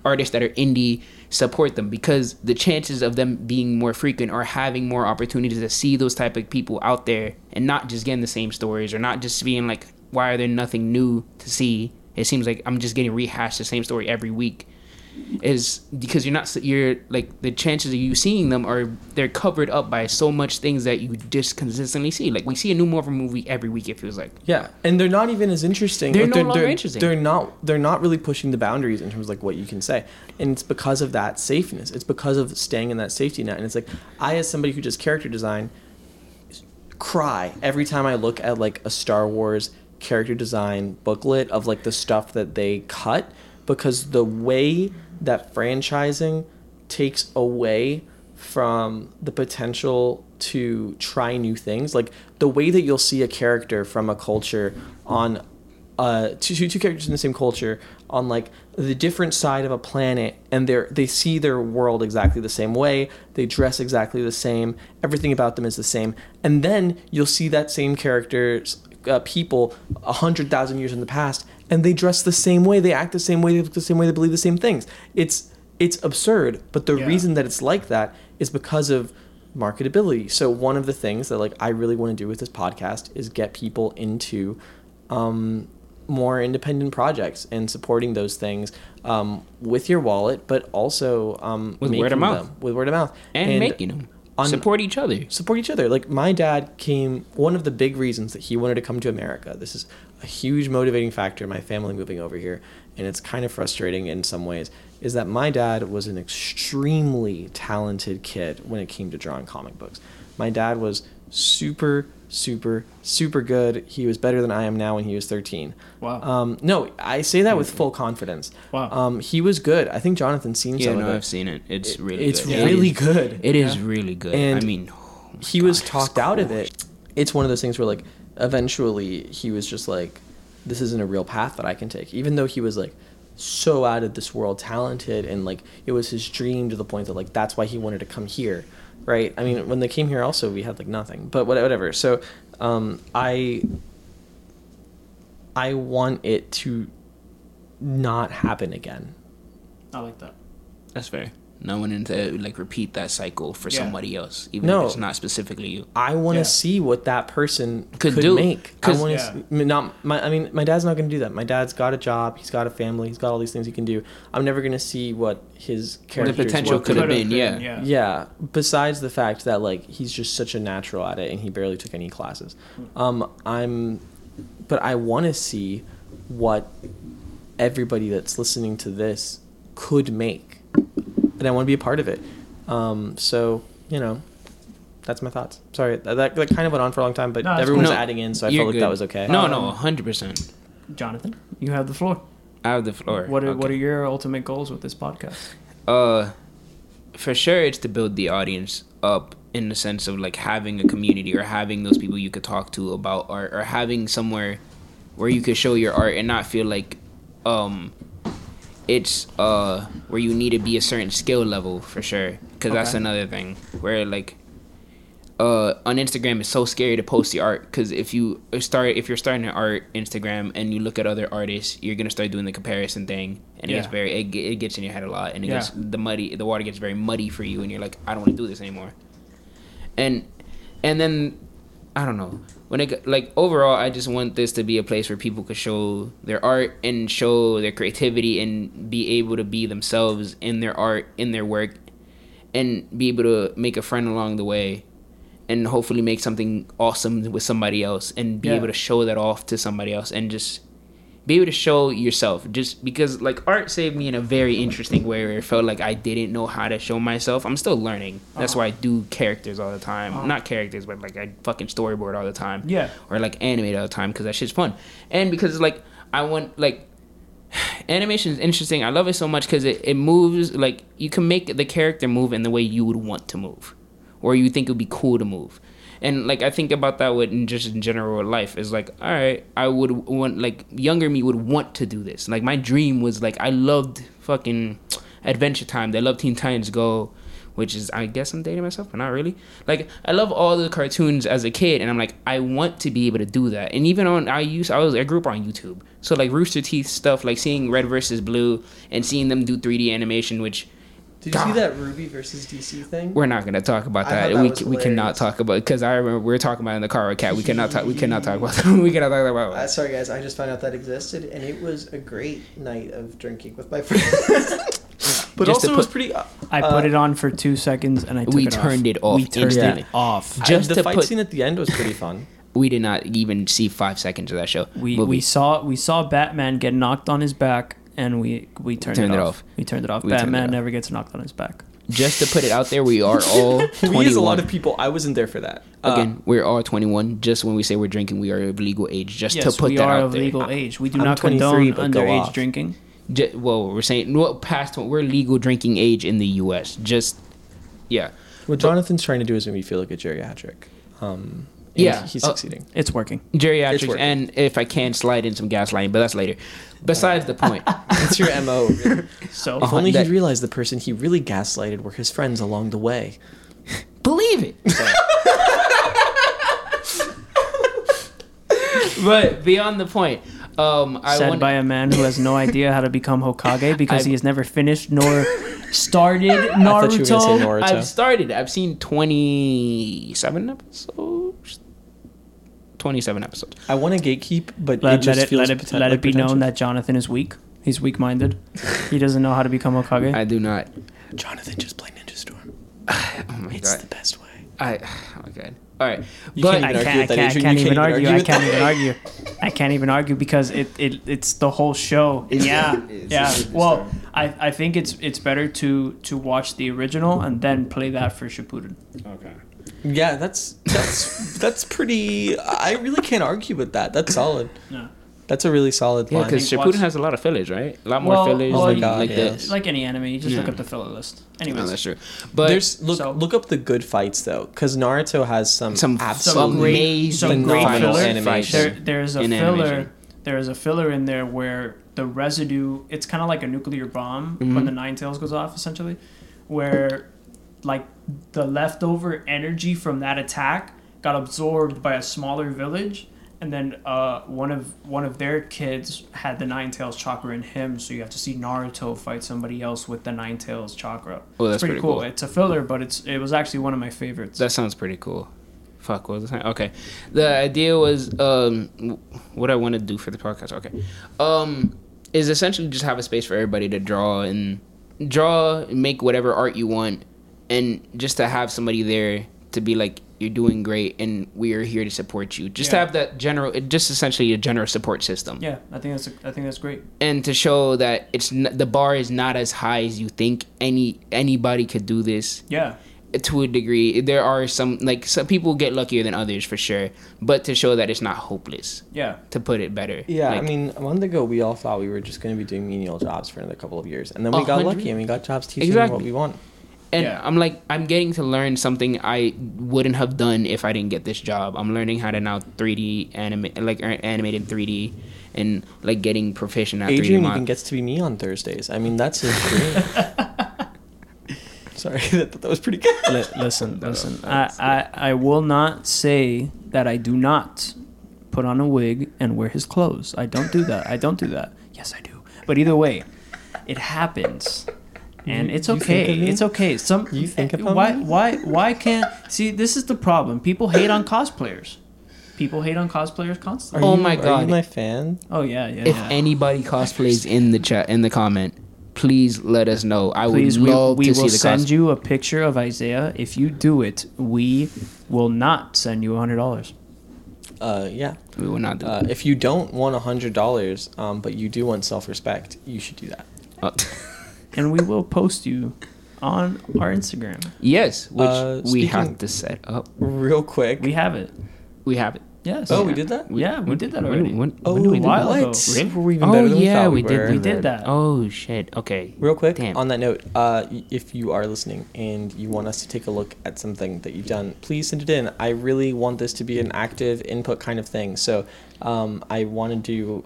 artists that are indie, support them, because the chances of them being more frequent or having more opportunities to see those type of people out there and not just getting the same stories, or not just being like, why are there nothing new to see? It seems like I'm just getting rehashed the same story every week. Is because you're like, the chances of you seeing them are, they're covered up by so much things that you just consistently see. Like, we see a new Marvel movie every week, it feels like. Yeah, and they're not even as interesting. They're no longer interesting. They're not really pushing the boundaries in terms of like what you can say, and it's because of that safeness. It's because of staying in that safety net. And it's like, I, as somebody who does character design, cry every time I look at like a Star Wars character design booklet of like the stuff that they cut. Because the way that franchising takes away from the potential to try new things, like the way that you'll see a character from a culture on two characters in the same culture on like the different side of a planet, and they see their world exactly the same way, they dress exactly the same, everything about them is the same, and then you'll see that same character's people 100,000 years in the past, and they dress the same way, they act the same way, they look the same way, they believe the same things. It's absurd, but the reason that it's like that is because of marketability. So one of the things that like I really want to do with this podcast is get people into more independent projects and supporting those things with your wallet, but also with word of mouth and making them. Support each other. Like, my dad came, one of the big reasons that he wanted to come to America, this is a huge motivating factor in my family moving over here, and it's kind of frustrating in some ways, is that my dad was an extremely talented kid when it came to drawing comic books. My dad was super, super, super good. He was better than I am now when he was 13. Wow. No, I say that with full confidence. Wow. He was good. I think Jonathan seen some of it. Yeah, I've seen it. It's really good. It is really good. And I mean, he was talked out of it. It's one of those things where, like, eventually he was just like, this isn't a real path that I can take. Even though he was, like, so out of this world talented, and, like, it was his dream to the point that, like, that's why he wanted to come here. Right. I mean, when they came here also, we had like nothing, but whatever. So I want it to not happen again. I like that. That's fair. No one into like repeat that cycle for somebody else, even if it's not specifically you. I want to see what that person could make. I want to my dad's not going to do that. My dad's got a job, he's got a family, he's got all these things he can do. I'm never going to see what his character could have been. Yeah. Besides the fact that like he's just such a natural at it and he barely took any classes. But I want to see what everybody that's listening to this could make. And I want to be a part of it. So, you know, that's my thoughts. Sorry, that kind of went on for a long time, but everyone was adding in, so I felt like that was okay. No, 100%. Jonathan, you have the floor. I have the floor. What are your ultimate goals with this podcast? For sure, it's to build the audience up in the sense of, like, having a community or having those people you could talk to about art, or having somewhere where you could show your art and not feel like... it's where you need to be a certain skill level, for sure, because that's another thing where like on Instagram it's so scary to post the art, because if you're starting an art Instagram and you look at other artists, you're gonna start doing the comparison thing, and it gets in your head a lot, and it gets the water gets very muddy for you, and you're like, I don't want to do this anymore, and then I don't know. When it, like, overall, I just want this to be a place where people could show their art and show their creativity and be able to be themselves in their art, in their work, and be able to make a friend along the way and hopefully make something awesome with somebody else and be able to show that off to somebody else and just be able to show yourself. Just because, like, art saved me in a very interesting way where it felt like I didn't know how to show myself. I'm still learning. That's why I do characters all the time. Not characters, but, like, I fucking storyboard all the time. Yeah. Or, like, animate all the time, because that shit's fun. And because, like, I want, like... animation is interesting. I love it so much because it moves, like... You can make the character move in the way you would want to move. Or you think it would be cool to move. And, like, I think about that in general life. Is like, all right, I would want, like, younger me would want to do this. Like, my dream was, like, I loved fucking Adventure Time. I loved Teen Titans Go. which is, I guess I'm dating myself, but not really. Like, I love all the cartoons as a kid, and I'm like, I want to be able to do that. And even on, I grew up on YouTube. So, like, Rooster Teeth stuff, like, seeing Red versus Blue and seeing them do 3D animation, which... Did you see that Ruby versus DC thing? We're not going to talk about that. We cannot talk about it, because I remember we were talking about it in the car with Kat. We cannot talk about that. Sorry, guys. I just found out that existed, and it was a great night of drinking with my friends. But just also, it was pretty... I put it on for 2 seconds, and we turned it off. The fight scene at the end was pretty fun. We did not even see 5 seconds of that show. We saw Batman get knocked on his back, and we turned it off. We turned it off. Batman never gets knocked on his back. Just to put it out there, we are all 21. We is a lot of people. I wasn't there for that. Again, we're all 21. Just when we say we're drinking, we are of legal age. Yes, we are of legal age. We do not condone underage drinking. We're legal drinking age in the U.S. Just, yeah. What Jonathan's trying to do is make me feel like a geriatric. He's succeeding. It's working. Geriatrics, and if I can slide in some gaslighting, but that's later. Besides the point. It's your M.O. Really. So if only he realized the person he really gaslighted were his friends along the way. Believe it. But beyond the point. By a man who has no idea how to become Hokage because he has never finished nor started Naruto. I thought you were gonna say Naruto. I've seen 27 episodes. I want to gatekeep, but let it be known that Jonathan is weak. He's weak-minded. He doesn't know how to become Hokage. I do not. Jonathan, just play Ninja Storm. Oh my God. It's the best way. Oh my God. All right, but I can't even argue. I can't even argue because it's the whole show. Well, I think it's better to watch the original and then play that for Shippuden. Okay. Yeah, that's that's pretty. I really can't argue with that. That's solid. No. That's a really solid line. Yeah, because Shippuden has a lot of fillers, right? A lot more fillers. Oh, like any anime, you just look up the filler list. Anyways. No, that's true. But look up the good fights, though, because Naruto has some amazing filler animation. There is a filler in there where the residue, it's kind of like a nuclear bomb when the Ninetales goes off, essentially, where like the leftover energy from that attack got absorbed by a smaller village. And then one of their kids had the Ninetales chakra in him, so you have to see Naruto fight somebody else with the Ninetales chakra. Oh, that's pretty cool. It's a filler, but it was actually one of my favorites. That sounds pretty cool. Fuck, what was I saying? Okay. The idea was what I want to do for the podcast. Okay. Is essentially just have a space for everybody to draw and make whatever art you want, and just to have somebody there to be like, you're doing great, and we are here to support you. Just to have that essentially a general support system. Yeah, I think that's great. And to show that the bar is not as high as you think. Anybody could do this. Yeah. To a degree, there are some people get luckier than others for sure, but to show that it's not hopeless. Yeah. To put it better. Yeah, I mean, a month ago we all thought we were just going to be doing menial jobs for another couple of years, and then we got lucky and we got jobs teaching what we want. And I'm getting to learn something I wouldn't have done if I didn't get this job. I'm learning how to now 3D animate in 3D and like getting proficient at 3D. Adrian even gets to be me on Thursdays. I mean, that's his dream. Sorry, I thought that was pretty good. Listen. I will not say that I do not put on a wig and wear his clothes. I don't do that. Yes, I do. But either way, it happens. And it's okay. It's okay. You think about it? Why can't... See, this is the problem. People hate on cosplayers. People hate on cosplayers constantly. Oh my God. Are you my fan? Oh, yeah. If anybody cosplays in the comment, please let us know. We will send you a picture of Isaiah. If you do it, we will not send you $100. Yeah. We will not do that. If you don't want $100, but you do want self-respect, you should do that. And we will post you on our Instagram. Yes, which we have to set up real quick. We have it. Yes. Oh, we did that. We did that already. When were we even better than we thought we were? We did that. Oh shit. Okay. Real quick. Damn. On that note, if you are listening and you want us to take a look at something that you've done, please send it in. I really want this to be an active input kind of thing. So, I want to do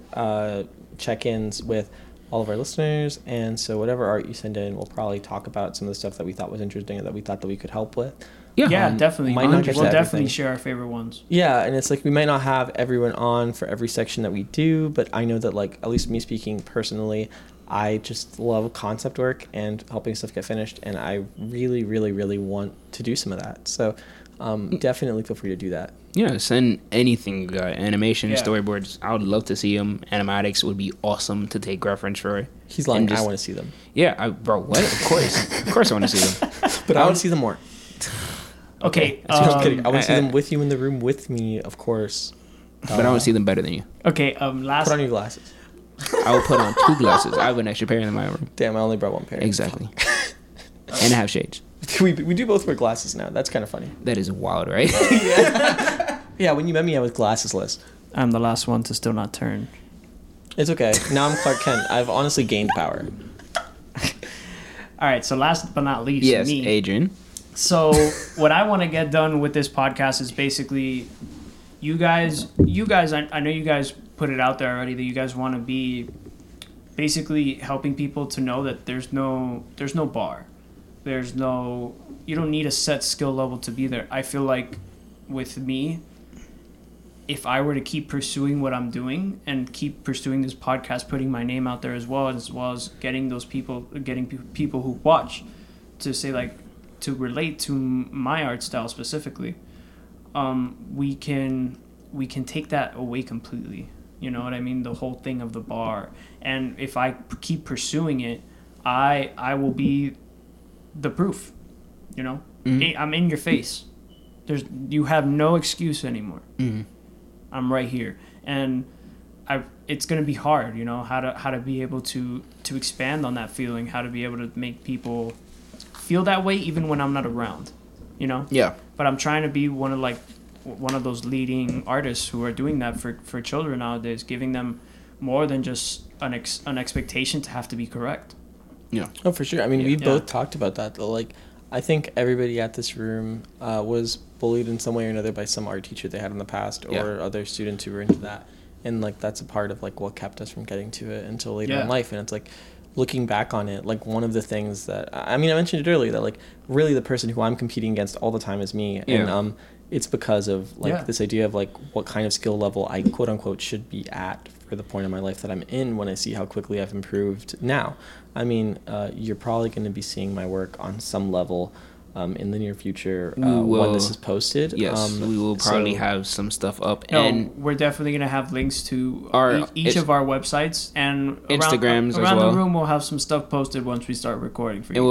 check-ins with all of our listeners, and so whatever art you send in, we'll probably talk about some of the stuff that we thought was interesting or that we thought that we could help with. Yeah, definitely. We'll definitely share our favorite ones. Yeah, and it's like we might not have everyone on for every section that we do, but I know that, like, at least me speaking personally, I just love concept work and helping stuff get finished, and I really, really, really want to do some of that. So definitely feel free to do that. Yeah, send anything you got. Animation, storyboards. I would love to see them. Animatics would be awesome to take reference for. He's lying. I want to see them. Yeah, bro, what? Of course. Of course I want to see them. But I want to see them more. Okay. I'm kidding. I want to see them with you in the room with me, of course. But I want to see them better than you. Okay. Put on your glasses. I will put on two glasses. I have an extra pair in my room. Damn, I only brought one pair. Exactly. And I have shades. We do both wear glasses now. That's kind of funny. That is wild, right? Yeah. Yeah, when you met me, I was glassesless. I'm the last one to still not turn. It's okay. Now I'm Clark Kent. I've honestly gained power. All right, so last but not least, me. Yes, Adrian. So what I want to get done with this podcast is basically you guys, I know you guys put it out there already that you guys want to be basically helping people to know that there's no bar. You don't need a set skill level to be there. I feel like with me, if I were to keep pursuing what I'm doing and keep pursuing this podcast, putting my name out there as well as getting people who watch to say, like, to relate to my art style specifically, we can take that away completely. You know what I mean? The whole thing of the bar. And if I keep pursuing it, I will be the proof. You know, mm-hmm. I'm in your face. You have no excuse anymore. Mm-hmm. I'm right here, and it's gonna be hard. You know how to be able to expand on that feeling. How to be able to make people feel that way even when I'm not around, you know? Yeah. But I'm trying to be one of those leading artists who are doing that for children nowadays, giving them more than just an expectation to have to be correct. Yeah. Oh, for sure. I mean, we both talked about that, though. Like, I think everybody at this room was bullied in some way or another by some art teacher they had in the past or other students who were into that. And, like, that's a part of, like, what kept us from getting to it until later in life. And it's like, looking back on it, like, one of the things that, I mean, I mentioned it earlier, that, like, really the person who I'm competing against all the time is me. Yeah. And it's because of, like, this idea of, like, what kind of skill level I, quote unquote, should be at for the point in my life that I'm in when I see how quickly I've improved now. I mean, you're probably going to be seeing my work on some level in the near future when this is posted. Yes, we will probably have some stuff up. No, and we're definitely going to have links to each of our websites and Instagrams around as well. The room, we'll have some stuff posted once we start recording for you. And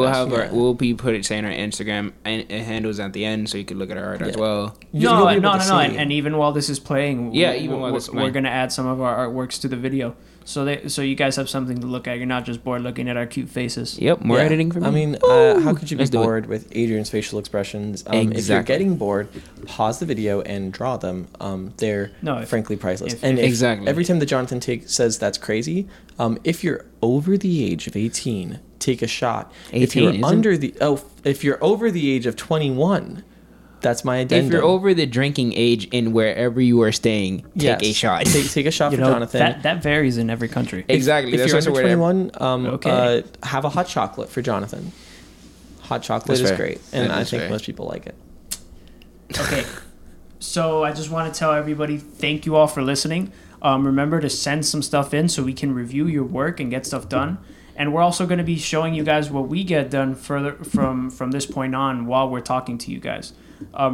we'll be saying our Instagram and handles at the end, so you can look at our art as well. No. And even while this is playing, we're going to add some of our artworks to the video. So you guys have something to look at. You're not just bored looking at our cute faces. Yep, more editing for me. I mean, how could you be bored with Adrian's facial expressions? Exactly. If you're getting bored, pause the video and draw them. They're frankly priceless. Every time that Jonathan says that's crazy, if you're over the age of 18, take a shot. If you're over the age of 21. That's my addendum. If you're over the drinking age in wherever you are staying, take a shot. Take a shot for Jonathan. That varies in every country. Exactly. If you're under 21, have a hot chocolate for Jonathan. Hot chocolate is great, and I think most people like it. Okay. So I just want to tell everybody, thank you all for listening. Remember to send some stuff in so we can review your work and get stuff done. And we're also going to be showing you guys what we get done further from this point on while we're talking to you guys.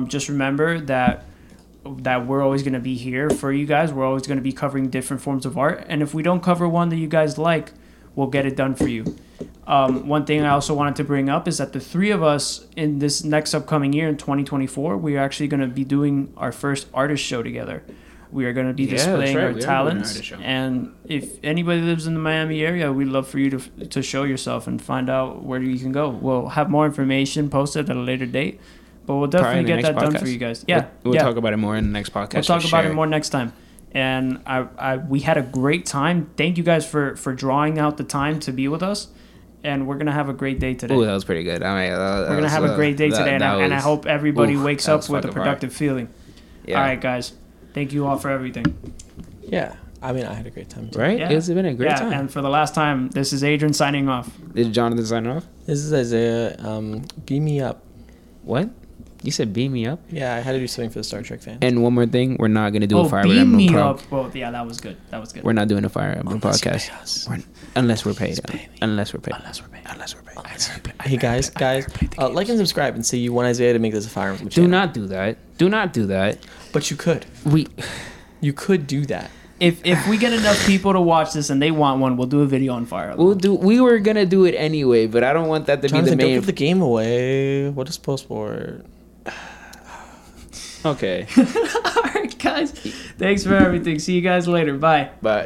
Just remember that we're always going to be here for you guys. We're always going to be covering different forms of art. And if we don't cover one that you guys like, we'll get it done for you. One thing I also wanted to bring up is that the three of us in this next upcoming year in 2024, we are actually going to be doing our first artist show together. We are going to be displaying our talents. And if anybody lives in the Miami area, we'd love for you to show yourself and find out where you can go. We'll have more information posted at a later date. But we'll definitely get that done for you guys. Yeah, we'll talk about it more in the next podcast. We'll talk about it more next time. And we had a great time. Thank you guys for drawing out the time to be with us. And we're going to have a great day today. Oh, that was pretty good. I mean, we're going to have a great day today. And I hope everybody wakes up with a productive feeling. Yeah. All right, guys. Thank you all for everything. Yeah. I mean, I had a great time too. Right? Yeah. It's been a great time. And for the last time, this is Adrian signing off. This is Jonathan signing off. This is Isaiah. Beam me up. What? You said beam me up? Yeah, I had to do something for the Star Trek fans. And one more thing, we're not going to do a Fire Emblem podcast. Beam me up. Well, yeah, that was good. That was good. We're not doing a Fire Emblem podcast. Unless we're paid. Unless we're paid. Unless we're paid. Unless we're paid. Hey, guys, like and subscribe and say you want Isaiah to make this a Fire Emblem channel. Do not do that. Do not do that. But you could. You could do that. If we get enough people to watch this and they want one, we'll do a video on Fire Emblem. We were going to do it anyway, but I don't want that to be the main... Don't give the game away. What is post-board? Okay. All right, guys. Thanks for everything. See you guys later. Bye. Bye.